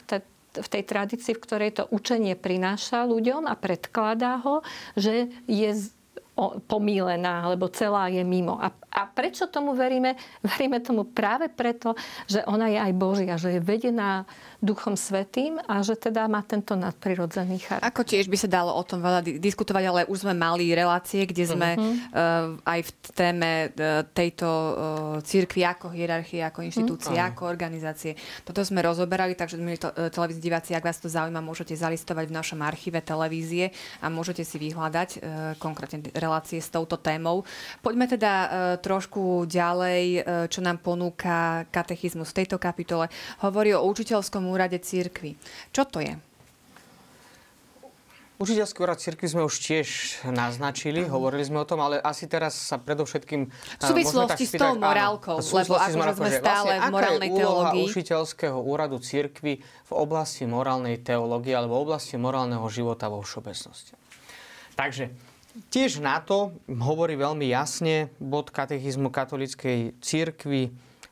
v tej tradícii, v ktorej to učenie prináša ľuďom a predkladá ho, že je pomílená, alebo celá je mimo. A prečo tomu veríme? Veríme tomu práve preto, že ona je aj Božia, že je vedená Duchom Svätým a že teda má tento nadprirodzený charakter. Ako tiež by sa dalo o tom veľa diskutovať, ale už sme mali relácie, kde sme aj v téme tejto cirkvi ako hierarchie, ako inštitúcie, ako organizácie. Toto sme rozoberali, takže televízni diváci, ak vás to zaujíma, môžete zalistovať v našom archíve televízie a môžete si vyhľadať konkrétne relácie s touto témou. Poďme teda trošku ďalej, čo nám ponúka katechizmus v tejto kapitole. Hovorí o učiteľskom úrade cirkvi. Čo to je? Učiteľský úrad cirkvi sme už tiež naznačili, hovorili sme o tom, ale asi teraz sa predovšetkým v súvislosti s tou morálkou, lebo akože sme stále v morálnej teológii. Aká je úloha učiteľského úradu cirkvi v oblasti morálnej teológie alebo v oblasti morálneho života vo všeobecnosti? Takže tiež na to hovorí veľmi jasne bod katechizmu katolíckej cirkvi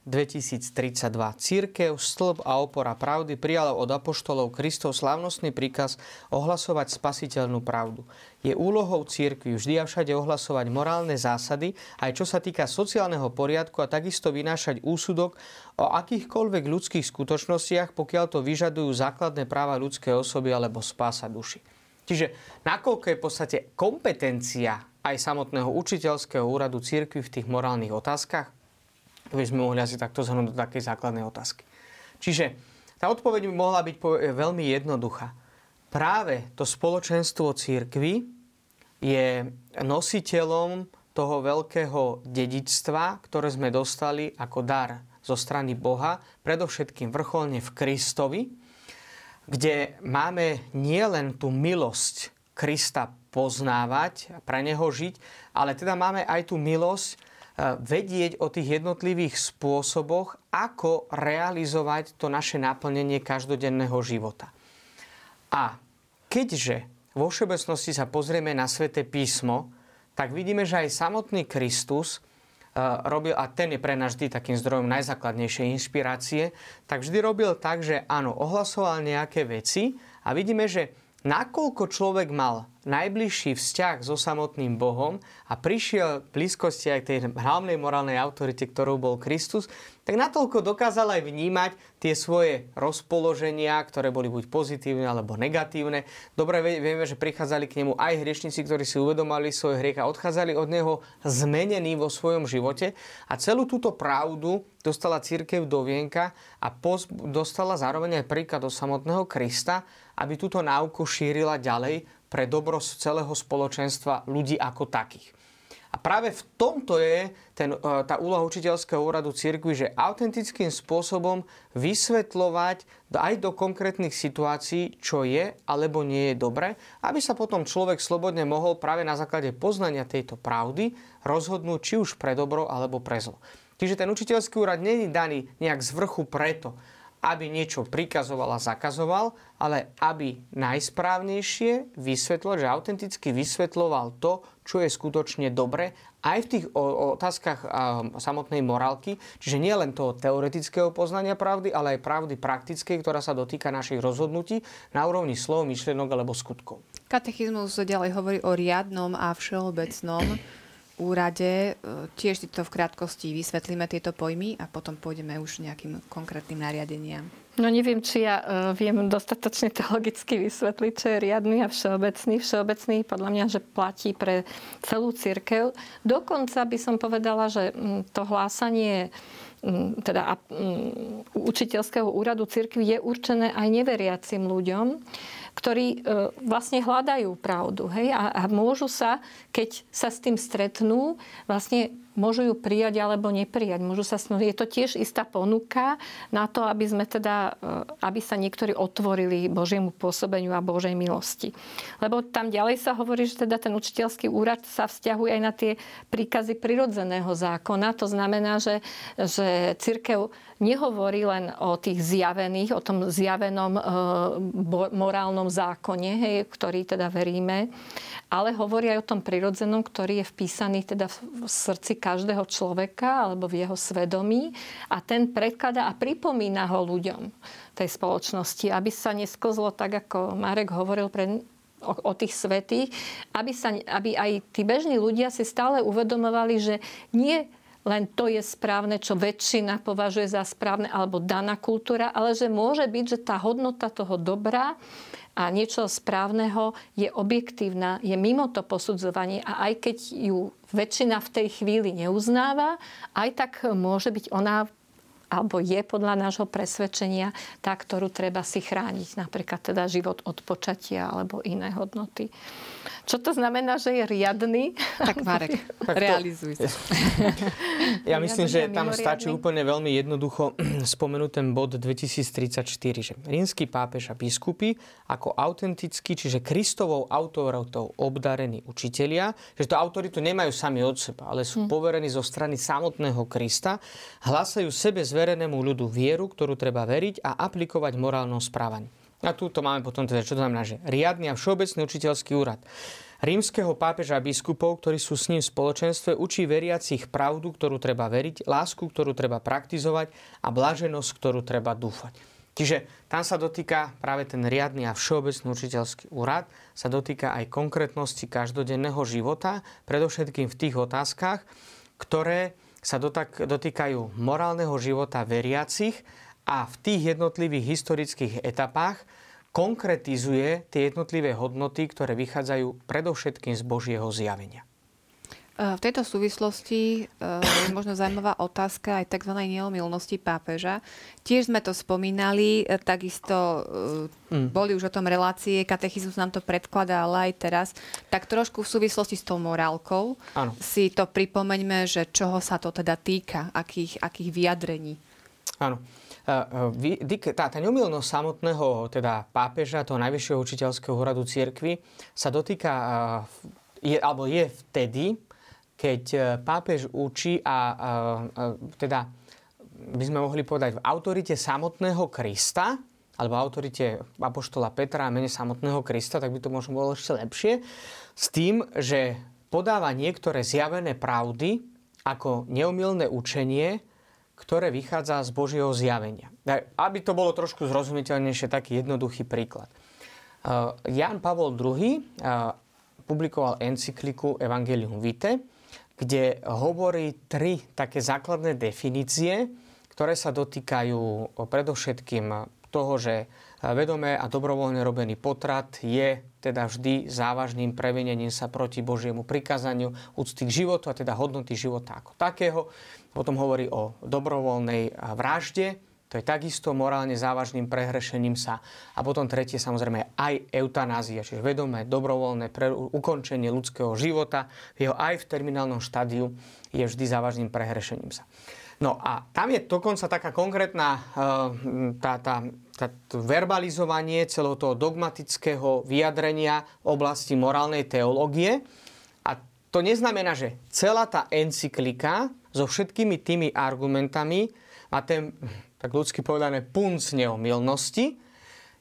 2032. Cirkev, stĺp a opora pravdy prijala od apoštolov Kristov slávnostný príkaz ohlasovať spasiteľnú pravdu. Je úlohou cirkvi vždy a všade ohlasovať morálne zásady, aj čo sa týka sociálneho poriadku, a takisto vynášať úsudok o akýchkoľvek ľudských skutočnostiach, pokiaľ to vyžadujú základné práva ľudskej osoby alebo spása duši. Čiže nakoľko je v podstate kompetencia aj samotného učiteľského úradu cirkvi v tých morálnych otázkach? To by sme mohli asi takto zhrnúť do takej základnej otázky. Čiže tá odpoveď by mohla byť veľmi jednoduchá. Práve to spoločenstvo cirkvi je nositeľom toho veľkého dedičstva, ktoré sme dostali ako dar zo strany Boha, predovšetkým vrcholne v Kristovi, kde máme nielen tú milosť Krista poznávať a pre neho žiť, ale teda máme aj tú milosť vedieť o tých jednotlivých spôsoboch, ako realizovať to naše naplnenie každodenného života. A keďže vo všeobecnosti sa pozrieme na Sväté písmo, tak vidíme, že aj samotný Kristus robil, a ten je pre nás vždy takým zdrojom najzákladnejšej inšpirácie, tak vždy robil tak, že áno, ohlasoval nejaké veci, a vidíme, že nakoľko človek mal najbližší vzťah so samotným Bohom a prišiel v blízkosti aj k tej hlavnej morálnej autorite, ktorou bol Kristus, tak natoľko dokázal aj vnímať tie svoje rozpoloženia, ktoré boli buď pozitívne alebo negatívne. Dobre vieme, že prichádzali k nemu aj hriešnici, ktorí si uvedomali svoj hriech a odchádzali od neho zmenení vo svojom živote, a celú túto pravdu dostala cirkev do vienka a dostala zároveň aj príklad do samotného Krista, aby túto náuku šírila ďalej pre dobro celého spoločenstva ľudí ako takých. A práve v tomto je tá úloha učiteľského úradu cirkvi, že autentickým spôsobom vysvetľovať aj do konkrétnych situácií, čo je alebo nie je dobre, aby sa potom človek slobodne mohol práve na základe poznania tejto pravdy rozhodnúť či už pre dobro alebo pre zlo. Čiže ten učiteľský úrad nie je daný nejak z vrchu preto, aby niečo prikazoval a zakazoval, ale aby najsprávnejšie vysvetľoval, že autenticky vysvetľoval to, čo je skutočne dobre, aj v tých otázkach samotnej morálky, čiže nie len toho teoretického poznania pravdy, ale aj pravdy praktickej, ktorá sa dotýka našich rozhodnutí na úrovni slov, myšlienok alebo skutkov. Katechizmus ďalej hovorí o riadnom a všeobecnom úrade. Tiež to v krátkosti vysvetlíme tieto pojmy a potom pôjdeme už nejakým konkrétnym nariadeniam. No neviem, či ja viem dostatočne teologicky vysvetliť, čo je riadny a všeobecný. Všeobecný podľa mňa, že platí pre celú cirkev. Dokonca by som povedala, že to hlásanie teda učiteľského úradu cirkvi je určené aj neveriacim ľuďom, ktorí vlastne hľadajú pravdu, hej? A môžu sa, keď sa s tým stretnú, vlastne môžu ju prijať alebo neprijať. Je to tiež istá ponuka na to, aby sa niektorí otvorili Božiemu pôsobeniu a Božej milosti. Lebo tam ďalej sa hovorí, že teda ten učiteľský úrad sa vzťahuje aj na tie príkazy prirodzeného zákona. To znamená, že cirkev nehovorí len o tých zjavených, o tom zjavenom morálnom zákone, hej, ktorý teda veríme, ale hovorí aj o tom prirodzenom, ktorý je vpísaný teda v srdci každého človeka alebo v jeho svedomí, a ten predkladá a pripomína ho ľuďom tej spoločnosti, aby sa nesklzlo, tak ako Marek hovoril o tých svätých, aby aj tí bežní ľudia si stále uvedomovali, že nie len to je správne, čo väčšina považuje za správne, alebo daná kultúra, ale že môže byť, že tá hodnota toho dobra a niečo správneho je objektívna, je mimo to posudzovanie, a aj keď ju väčšina v tej chvíli neuznáva, aj tak môže byť ona, alebo je podľa nášho presvedčenia tá, ktorú treba si chrániť, napríklad teda život od počatia alebo iné hodnoty. Čo to znamená, že je riadny? Tak Marek, realizuj sa. Ja myslím, že tam stačí úplne veľmi jednoducho spomenúť ten bod 2034, že rímsky pápež a biskupy ako autentickí, čiže Kristovou autoritou obdarení učitelia, že tú autoritu nemajú sami od seba, ale sú poverení zo strany samotného Krista, hlásajú sebe zverenému ľudu vieru, ktorú treba veriť a aplikovať morálnom správaní. A tu to máme potom teda, čo to znamená, že riadny a všeobecný učiteľský úrad. Rímskeho pápeža a biskupov, ktorí sú s ním v spoločenstve, učí veriacich pravdu, ktorú treba veriť, lásku, ktorú treba praktizovať a blaženosť, ktorú treba dúfať. Čiže tam sa dotýka práve ten riadny a všeobecný učiteľský úrad, sa dotýka aj konkrétnosti každodenného života, predovšetkým v tých otázkach, ktoré sa dotýkajú morálneho života veriacich a v tých jednotlivých historických etapách konkretizuje tie jednotlivé hodnoty, ktoré vychádzajú predovšetkým z Božieho zjavenia. V tejto súvislosti je možno zaujímavá otázka aj tzv. Neomylnosti pápeža. Tiež sme to spomínali, takisto boli už o tom relácie, katechizmus nám to predkladá, ale aj teraz. Tak trošku v súvislosti s tou morálkou si to pripomeňme, že čoho sa to teda týka, akých vyjadrení. Áno. Tá neomylnosť samotného teda pápeža, toho najvyššieho učiteľského úradu cirkvi, sa dotýka, je vtedy, keď pápež učí a teda by sme mohli povedať v autorite samotného Krista, alebo autorite apoštola Petra a mene samotného Krista, tak by to možno bolo ešte lepšie, s tým, že podáva niektoré zjavené pravdy ako neomylné učenie, ktoré vychádza z Božieho zjavenia. Aby to bolo trošku zrozumiteľnejšie, taký jednoduchý príklad. Ján Pavol II publikoval encykliku Evangelium Vitae, kde hovorí tri také základné definície, ktoré sa dotýkajú predovšetkým toho, že vedomé a dobrovoľne robený potrat je teda vždy závažným previnením sa proti Božiemu prikázaniu úcty k životu a teda hodnoty života ako takého. Potom hovorí o dobrovoľnej vražde, to je takisto morálne závažným prehrešením sa. A potom tretie samozrejme aj eutanázia, čiže vedomé, dobrovoľné ukončenie ľudského života, jeho aj v terminálnom štádiu je vždy závažným prehrešením sa. No a tam je dokonca taká konkrétna verbalizovanie celého toho dogmatického vyjadrenia oblasti morálnej teológie. A to neznamená, že celá tá encyklika so všetkými tými argumentami má ten, tak ľudsky povedané, punc neomylnosti.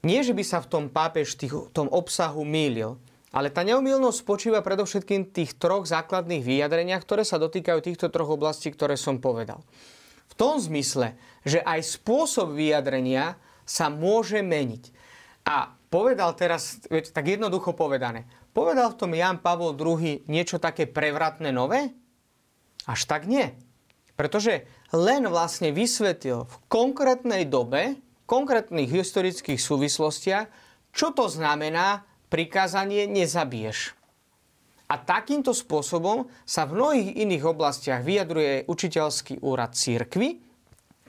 Nie, že by sa v tom pápež v tom obsahu mýlil, ale tá neomylnosť spočíva predovšetkým v tých troch základných vyjadreniach, ktoré sa dotýkajú týchto troch oblastí, ktoré som povedal. V tom zmysle, že aj spôsob vyjadrenia sa môže meniť. A povedal teraz, viete, tak jednoducho povedané, povedal v tom Ján Pavol II niečo také prevratné nové? Až tak nie. Pretože len vlastne vysvetlil v konkrétnej dobe, v konkrétnych historických súvislostiach, čo to znamená prikázanie nezabiješ. A takýmto spôsobom sa v mnohých iných oblastiach vyjadruje učiteľský úrad cirkvi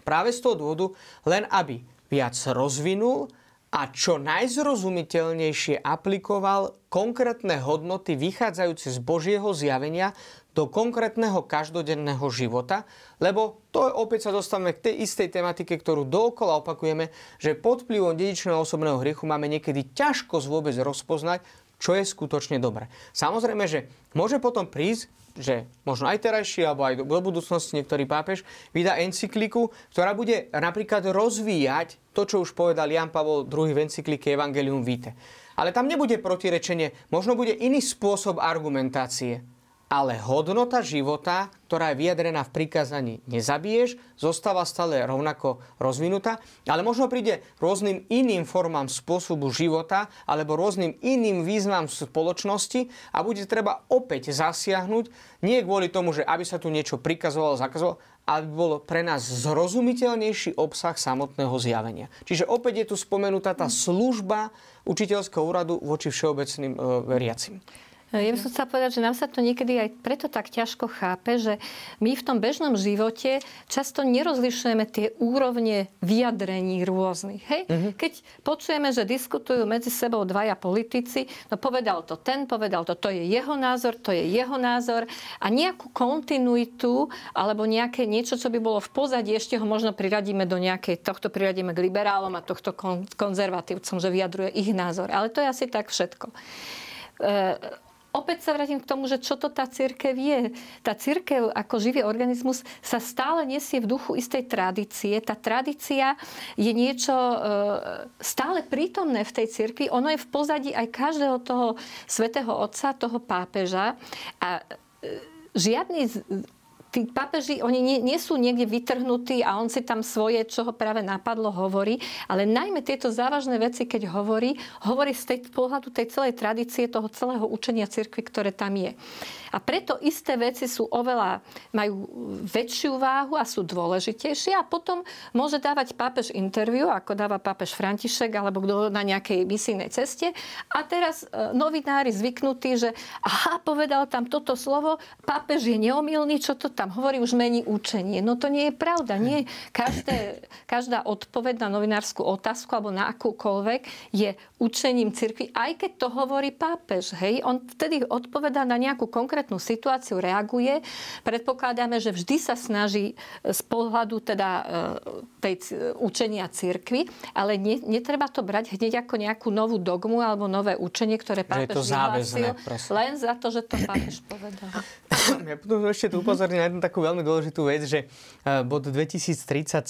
práve z toho dôvodu, len aby viac rozvinul a čo najzrozumiteľnejšie aplikoval konkrétne hodnoty vychádzajúce z Božieho zjavenia do konkrétneho každodenného života, lebo to opäť sa dostávame k tej istej tematike, ktorú dookola opakujeme, že pod vplyvom dedičného osobného hriechu máme niekedy ťažko vôbec rozpoznať, čo je skutočne dobré. Samozrejme, že môže potom prísť, že možno aj terajší, alebo aj do budúcnosti niektorý pápež vydá encykliku, ktorá bude napríklad rozvíjať to, čo už povedal Ján Pavol II v encyklike Evangelium Vitae. Ale tam nebude protirečenie, možno bude iný spôsob argumentácie. Ale hodnota života, ktorá je vyjadrená v prikázaní nezabiješ, zostáva stále rovnako rozvinutá, ale možno príde rôznym iným formám spôsobu života alebo rôznym iným význam spoločnosti a bude treba opäť zasiahnuť, nie kvôli tomu, že aby sa tu niečo prikazovalo, zakazovalo, aby bolo pre nás zrozumiteľnejší obsah samotného zjavenia. Čiže opäť je tu spomenutá tá služba učiteľského úradu voči všeobecným veriacim. Ja by som chcela povedať, že nám sa to niekedy aj preto tak ťažko chápe, že my v tom bežnom živote často nerozlišujeme tie úrovne vyjadrení rôznych. Hej? Mm-hmm. Keď počujeme, že diskutujú medzi sebou dvaja politici, no povedal to ten, povedal to je jeho názor, to je jeho názor a nejakú kontinuitu alebo nejaké niečo, čo by bolo v pozadí, ešte ho možno priradíme do nejakej, tohto priradíme k liberálom a tohto konzervatívcom, že vyjadruje ich názor. Ale to je asi tak všetko. opäť sa vrátim k tomu, že čo to tá cirkev je. Tá cirkev ako živý organizmus sa stále nesie v duchu istej tradície. Tá tradícia je niečo stále prítomné v tej cirkvi. Ono je v pozadí aj každého toho svätého otca, toho pápeža. A žiadny... Tí pápeži, oni nie sú niekde vytrhnutí a on si tam svoje, čo ho práve napadlo, hovorí. Ale najmä tieto závažné veci, keď hovorí z tej pohľadu tej celej tradície, toho celého učenia cirkvi, ktoré tam je. A preto isté veci sú majú väčšiu váhu a sú dôležitejšie. A potom môže dávať pápež interview, ako dáva pápež František, alebo kto na nejakej misijnej ceste. A teraz novinári zvyknutí, že povedal tam toto slovo, pápež je neomylný, čo to tam hovorí, už mení učenie. No to nie je pravda. Nie. Každá odpoveď na novinárskú otázku alebo na akúkoľvek je učením cirkvi, aj keď to hovorí pápež. Hej? On vtedy odpovedá na nejakú konkrétnu situáciu, reaguje. Predpokladáme, že vždy sa snaží z pohľadu teda tej učenia cirkvi, ale netreba to brať hneď ako nejakú novú dogmu alebo nové učenie, ktoré pápež vyhlásil. Len za to, že to pápež povedal. Ja potom ešte tu upozorním na jednu takú veľmi dôležitú vec, že bod 2037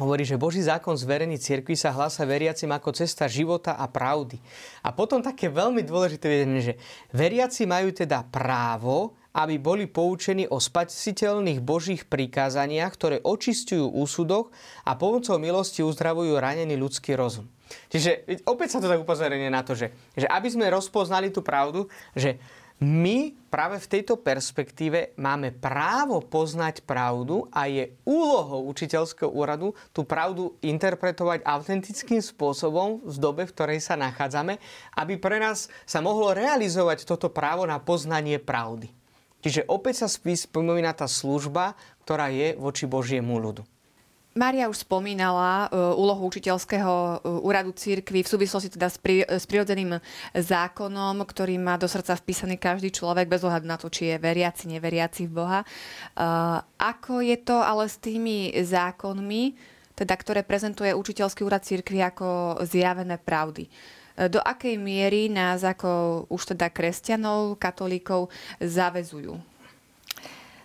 hovorí, že Boží zákon zverený cirkvi sa hlása veriacim ako cesta života a pravdy. A potom také veľmi dôležité vedenie, že veriaci majú teda právo, aby boli poučení o spasiteľných Božích prikázaniach, ktoré očisťujú úsudok a pomocou milosti uzdravujú ranený ľudský rozum. Čiže opäť sa to tak upozorňuje na to, že aby sme rozpoznali tú pravdu, že my práve v tejto perspektíve máme právo poznať pravdu a je úlohou učiteľského úradu tú pravdu interpretovať autentickým spôsobom v dobe, v ktorej sa nachádzame, aby pre nás sa mohlo realizovať toto právo na poznanie pravdy. Čiže opäť sa spomína tá služba, ktorá je voči Božiemu ľudu. Mária už spomínala úlohu učiteľského úradu cirkvi v súvislosti teda s prirodzeným zákonom, ktorý má do srdca vpísaný každý človek, bez ohľadu na to, či je veriaci, neveriaci v Boha. Ako je to ale s tými zákonmi, teda, ktoré prezentuje učiteľský úrad cirkvi ako zjavené pravdy? Do akej miery nás ako už teda kresťanov, katolíkov zaväzujú?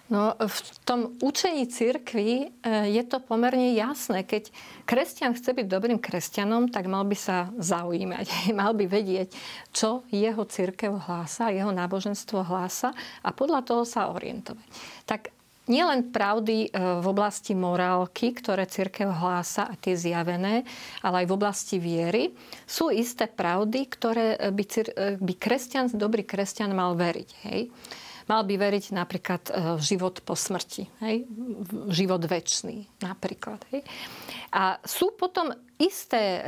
No, v tom učení cirkvi je to pomerne jasné. Keď kresťan chce byť dobrým kresťanom, tak mal by sa zaujímať. Mal by vedieť, čo jeho cirkev hlása, jeho náboženstvo hlása a podľa toho sa orientovať. Tak nielen pravdy v oblasti morálky, ktoré cirkev hlása a tie zjavené, ale aj v oblasti viery, sú isté pravdy, ktoré by kresťan, dobrý kresťan mal veriť. Hej? Mal by veriť napríklad v život po smrti. Hej? Život večný napríklad. Hej? A sú potom isté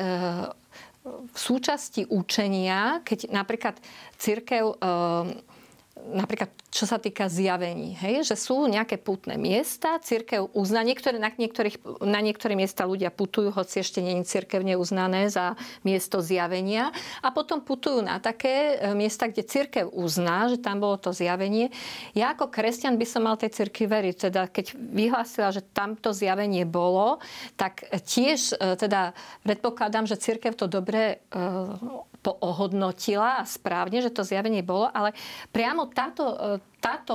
v súčasti učenia, keď napríklad cirkev... Napríklad, čo sa týka zjavení, hej? Že sú nejaké pútne miesta, cirkev uzná, na niektoré miesta ľudia putujú, hoci ešte nie je cirkevne uznané za miesto zjavenia, a potom putujú na také miesta, kde cirkev uzná, že tam bolo to zjavenie. Ja ako kresťan by som mal tej cirkvi veriť, teda keď vyhlásila, že tamto zjavenie bolo, tak tiež teda predpokladám, že cirkev to dobre ohodnotila a správne, že to zjavenie bolo, ale priamo táto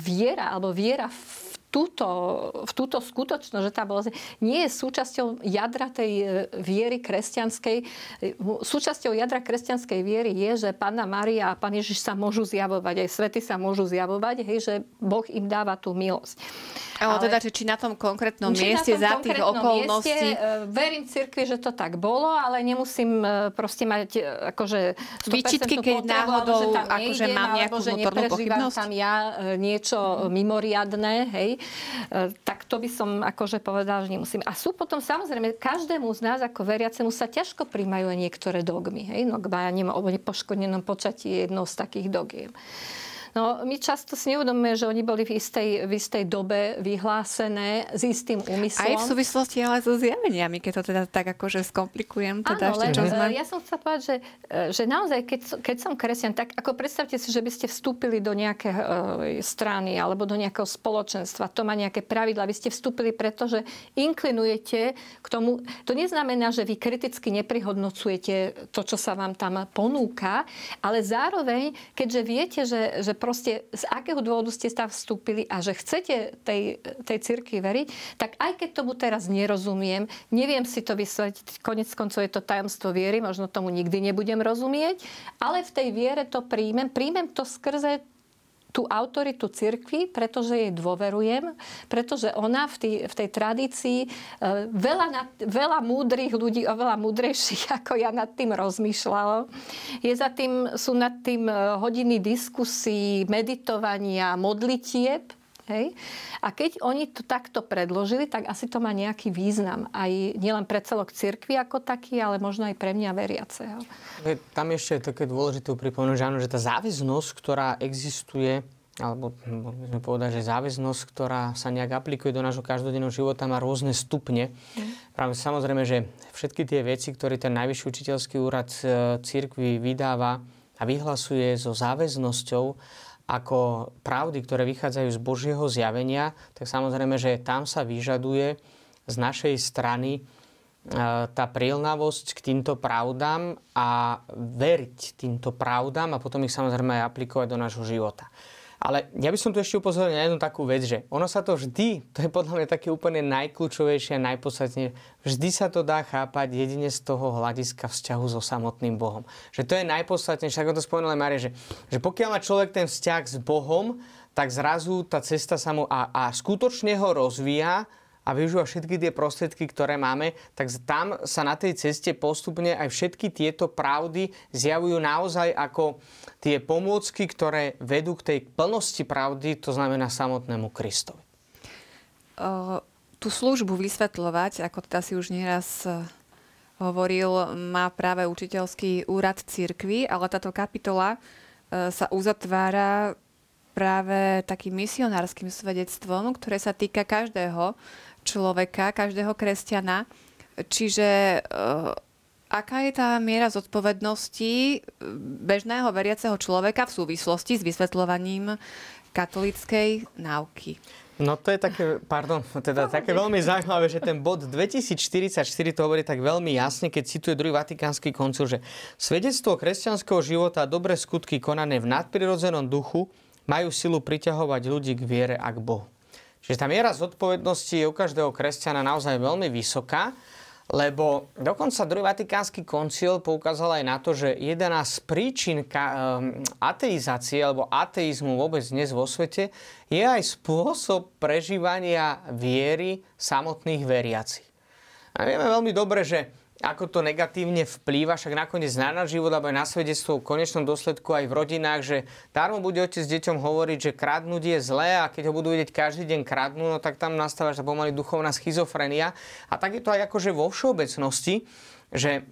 viera alebo viera v túto skutočnosť, že tá bolesť nie je súčasťou jadra tej viery kresťanskej. Súčasťou jadra kresťanskej viery je, že Panna Mária a Pán Ježiš sa môžu zjavovať, aj svätí sa môžu zjavovať, hej, že Boh im dáva tú milosť. Ale teda, či na tom konkrétnom mieste, za tých okolností... Verím cirkvi, že to tak bolo, ale nemusím proste mať akože 100% výčitky, keď náhodou, že tam nejdem, akože mám nejakú vnútornú pochybnosť. Tam ja niečo mimoriadne, hej. Tak to by som akože povedala, že nemusím. A sú potom samozrejme, každému z nás ako veriacemu sa ťažko príjmajú niektoré dogmy. Hej? No k bájaním o nepoškodnenom počatí je jednou z takých dogiem. No, my často si neuvedomujeme, že oni boli v istej dobe vyhlásené s istým úmyslom. Aj v súvislosti ale so zjaveniami, keď to teda tak akože skomplikujem. Teda áno, ešte, ja som chcela povedať, že naozaj, keď som kresťan, tak ako predstavte si, že by ste vstúpili do nejakej strany alebo do nejakého spoločenstva. To má nejaké pravidlá. Vy ste vstúpili, pretože inklinujete k tomu. To neznamená, že vy kriticky neprihodnocujete to, čo sa vám tam ponúka, ale zároveň, keďže viete, že proste z akého dôvodu ste tam vstúpili a že chcete tej cirkvi veriť, tak aj keď tomu teraz nerozumiem, neviem si to vysvetliť, konec koncov je to tajomstvo viery, možno tomu nikdy nebudem rozumieť, ale v tej viere to príjmem to skrze tú autoritu cirkvi, pretože jej dôverujem, pretože ona v tej tradícii veľa múdrych ľudí, oveľa múdrejších, ako ja nad tým rozmýšľala. Sú nad tým hodiny diskusí, meditovania, modlitieb. Hej. A keď oni to takto predložili, tak asi to má nejaký význam. Aj nielen pre celok cirkvi ako taký, ale možno aj pre mňa veriaceho. Tam ešte je také dôležité pripomenúť, že áno, že tá záväznosť, ktorá existuje, alebo mohli sme povedať, že záväznosť, ktorá sa nejak aplikuje do nášho každodenného života, má rôzne stupne. Práve samozrejme, že všetky tie veci, ktoré ten najvyšší učiteľský úrad cirkvi vydáva a vyhlasuje so záväznosťou, ako pravdy, ktoré vychádzajú z Božieho zjavenia, tak samozrejme, že tam sa vyžaduje z našej strany tá prielnavosť k týmto pravdám a veriť týmto pravdám a potom ich samozrejme aj aplikovať do nášho života. Ale ja by som tu ešte upozoril na jednu takú vec, že ono sa to vždy, to je podľa mňa také úplne najkľúčovejšie a najpodstatnejšie, vždy sa to dá chápať jedine z toho hľadiska vzťahu so samotným Bohom. Že to je najpodstatnejšie, ako to spomenula Mária, že pokiaľ má človek ten vzťah s Bohom, tak zrazu tá cesta sa mu a skutočne ho rozvíja a využíva všetky tie prostriedky, ktoré máme, tak tam sa na tej ceste postupne aj všetky tieto pravdy zjavujú naozaj ako tie pomôcky, ktoré vedú k tej plnosti pravdy, to znamená samotnému Kristovi. Tú službu vysvetľovať, ako teda si už nieraz hovoril, má práve učiteľský úrad cirkvi, ale táto kapitola sa uzatvára práve takým misionárskym svedectvom, ktoré sa týka každého človeka, každého kresťana. Čiže aká je tá miera zodpovednosti bežného veriaceho človeka v súvislosti s vysvetľovaním katolíckej náuky? No to je také, také veľmi zaujímavé, že ten bod 2044 to hovorí tak veľmi jasne, keď cituje Druhý vatikánsky koncil, že svedectvo kresťanského života a dobré skutky konané v nadprirodzenom duchu majú silu priťahovať ľudí k viere a k Bohu. Čiže tá miera zodpovednosti je u každého kresťana naozaj veľmi vysoká, lebo dokonca Druhý vatikánsky koncil poukázal aj na to, že jedna z príčin ateizácie alebo ateizmu vôbec dnes vo svete je aj spôsob prežívania viery samotných veriacich. A vieme veľmi dobre, že ako to negatívne vplýva, však nakoniec na náš život alebo aj na svedectvo v konečnom dôsledku aj v rodinách, že darmo bude otec s deťom hovoriť, že kradnúť je zlé a keď ho budú vidieť každý deň kradnú, no tak tam nastáva sa pomaly duchovná schizofrenia. A tak je to aj akože vo všeobecnosti, že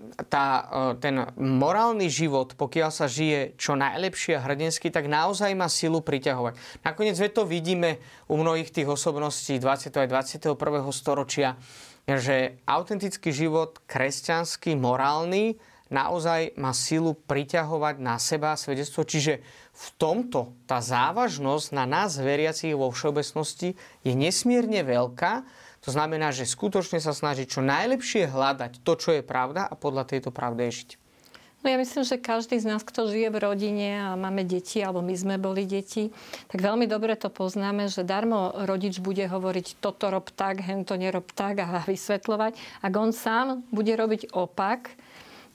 ten morálny život, pokiaľ sa žije čo najlepšie a hrdensky, tak naozaj má silu priťahovať. Nakoniec to vidíme u mnohých tých osobností 20. a 21. storočia, že autentický život, kresťanský, morálny, naozaj má silu priťahovať na seba svedectvo. Čiže v tomto tá závažnosť na nás veriacich vo všeobecnosti je nesmierne veľká. To znamená, že skutočne sa snaží čo najlepšie hľadať to, čo je pravda a podľa tejto pravdy žiť. No ja myslím, že každý z nás, kto žije v rodine a máme deti, alebo my sme boli deti, tak veľmi dobre to poznáme, že darmo rodič bude hovoriť toto rob tak, hento nerob tak a vysvetľovať. Ak on sám bude robiť opak,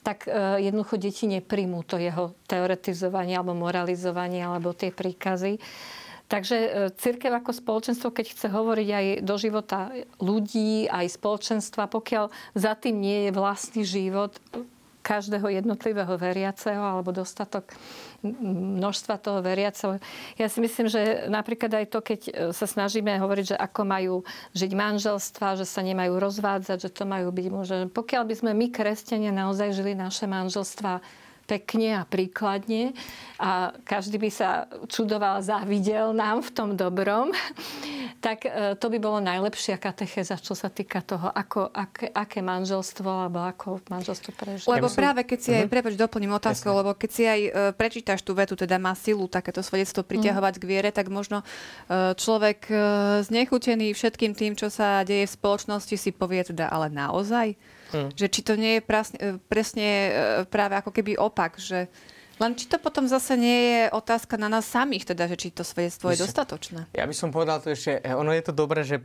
tak jednoducho deti nepríjmú to jeho teoretizovanie alebo moralizovanie alebo tie príkazy. Takže cirkev ako spoločenstvo, keď chce hovoriť aj do života ľudí, aj spoločenstva, pokiaľ za tým nie je vlastný život každého jednotlivého veriaceho alebo dostatok množstva toho veriaceho. Ja si myslím, že napríklad aj to, keď sa snažíme hovoriť, že ako majú žiť manželstva, že sa nemajú rozvádzať, že to majú byť muže. Pokiaľ by sme my, kresťania, naozaj žili naše manželstva pekne a príkladne a každý by sa čudoval, závidel nám v tom dobrom, tak to by bolo najlepšia katechéza, čo sa týka toho, aké manželstvo alebo ako manželstvo prežije. Lebo práve keď si aj, prepáč, doplním otázku, jasne, lebo keď si aj prečítaš tú vetu, teda má silu takéto svedectvo priťahovať k viere, tak možno človek znechutený všetkým tým, čo sa deje v spoločnosti, si povie teda, ale naozaj? Že či to nie je presne práve ako keby opak, že len či to potom zase nie je otázka na nás samých, teda, že či to svedectvo je dostatočné. Ja by som povedal to ešte, ono je to dobré, že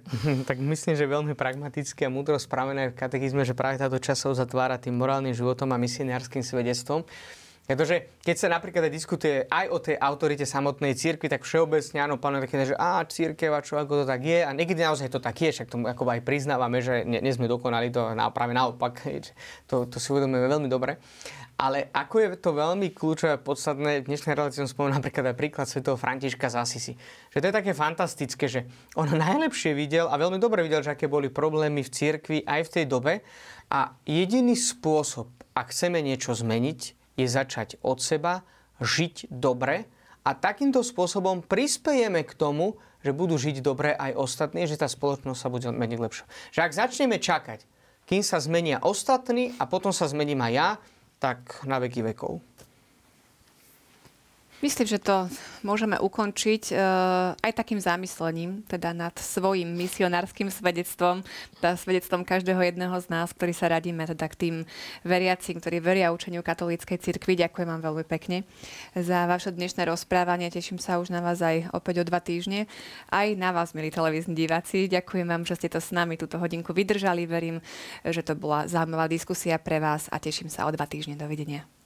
tak myslím, že veľmi pragmaticky a múdro spravené v katechizme, že práve táto časť sa uzatvára tým morálnym životom a misionárskym svedectvom. Pretože keď sa napríklad diskutuje aj o tej autorite samotnej cirkvi, tak všeobecne áno, panuje také, že cirkev a čo, ako to tak je. A niekedy naozaj to tak je, však tomu akoby aj priznávame, že nie sme dokonali, to práve naopak. To si uvedomujeme veľmi dobre. Ale ako je to veľmi kľúčové a podstatné, v dnešnej relácii som spomenul napríklad aj príklad svätého Františka z Assisi. Že to je také fantastické, že on najlepšie videl a veľmi dobre videl, že aké boli problémy v cirkvi aj v tej dobe. A jediný spôsob, ak chceme niečo zmeniť, je začať od seba, žiť dobre a takýmto spôsobom prispejeme k tomu, že budú žiť dobre aj ostatní, že tá spoločnosť sa bude meniť lepšie. Že ak začneme čakať, kým sa zmenia ostatní a potom sa zmením aj ja, tak na veky vekov. Myslím, že to môžeme ukončiť aj takým zamyslením, teda nad svojim misionárskym svedectvom, teda svedectvom každého jedného z nás, ktorí sa radíme teda k tým veriacím, ktorí veria učeniu katolíckej cirkvi. Ďakujem vám veľmi pekne za vaše dnešné rozprávanie. Teším sa už na vás aj opäť o 2 týždne. Aj na vás, milí televízni diváci. Ďakujem vám, že ste to s nami túto hodinku vydržali. Verím, že to bola zaujímavá diskusia pre vás a teším sa o 2 týždne. Dovidenia.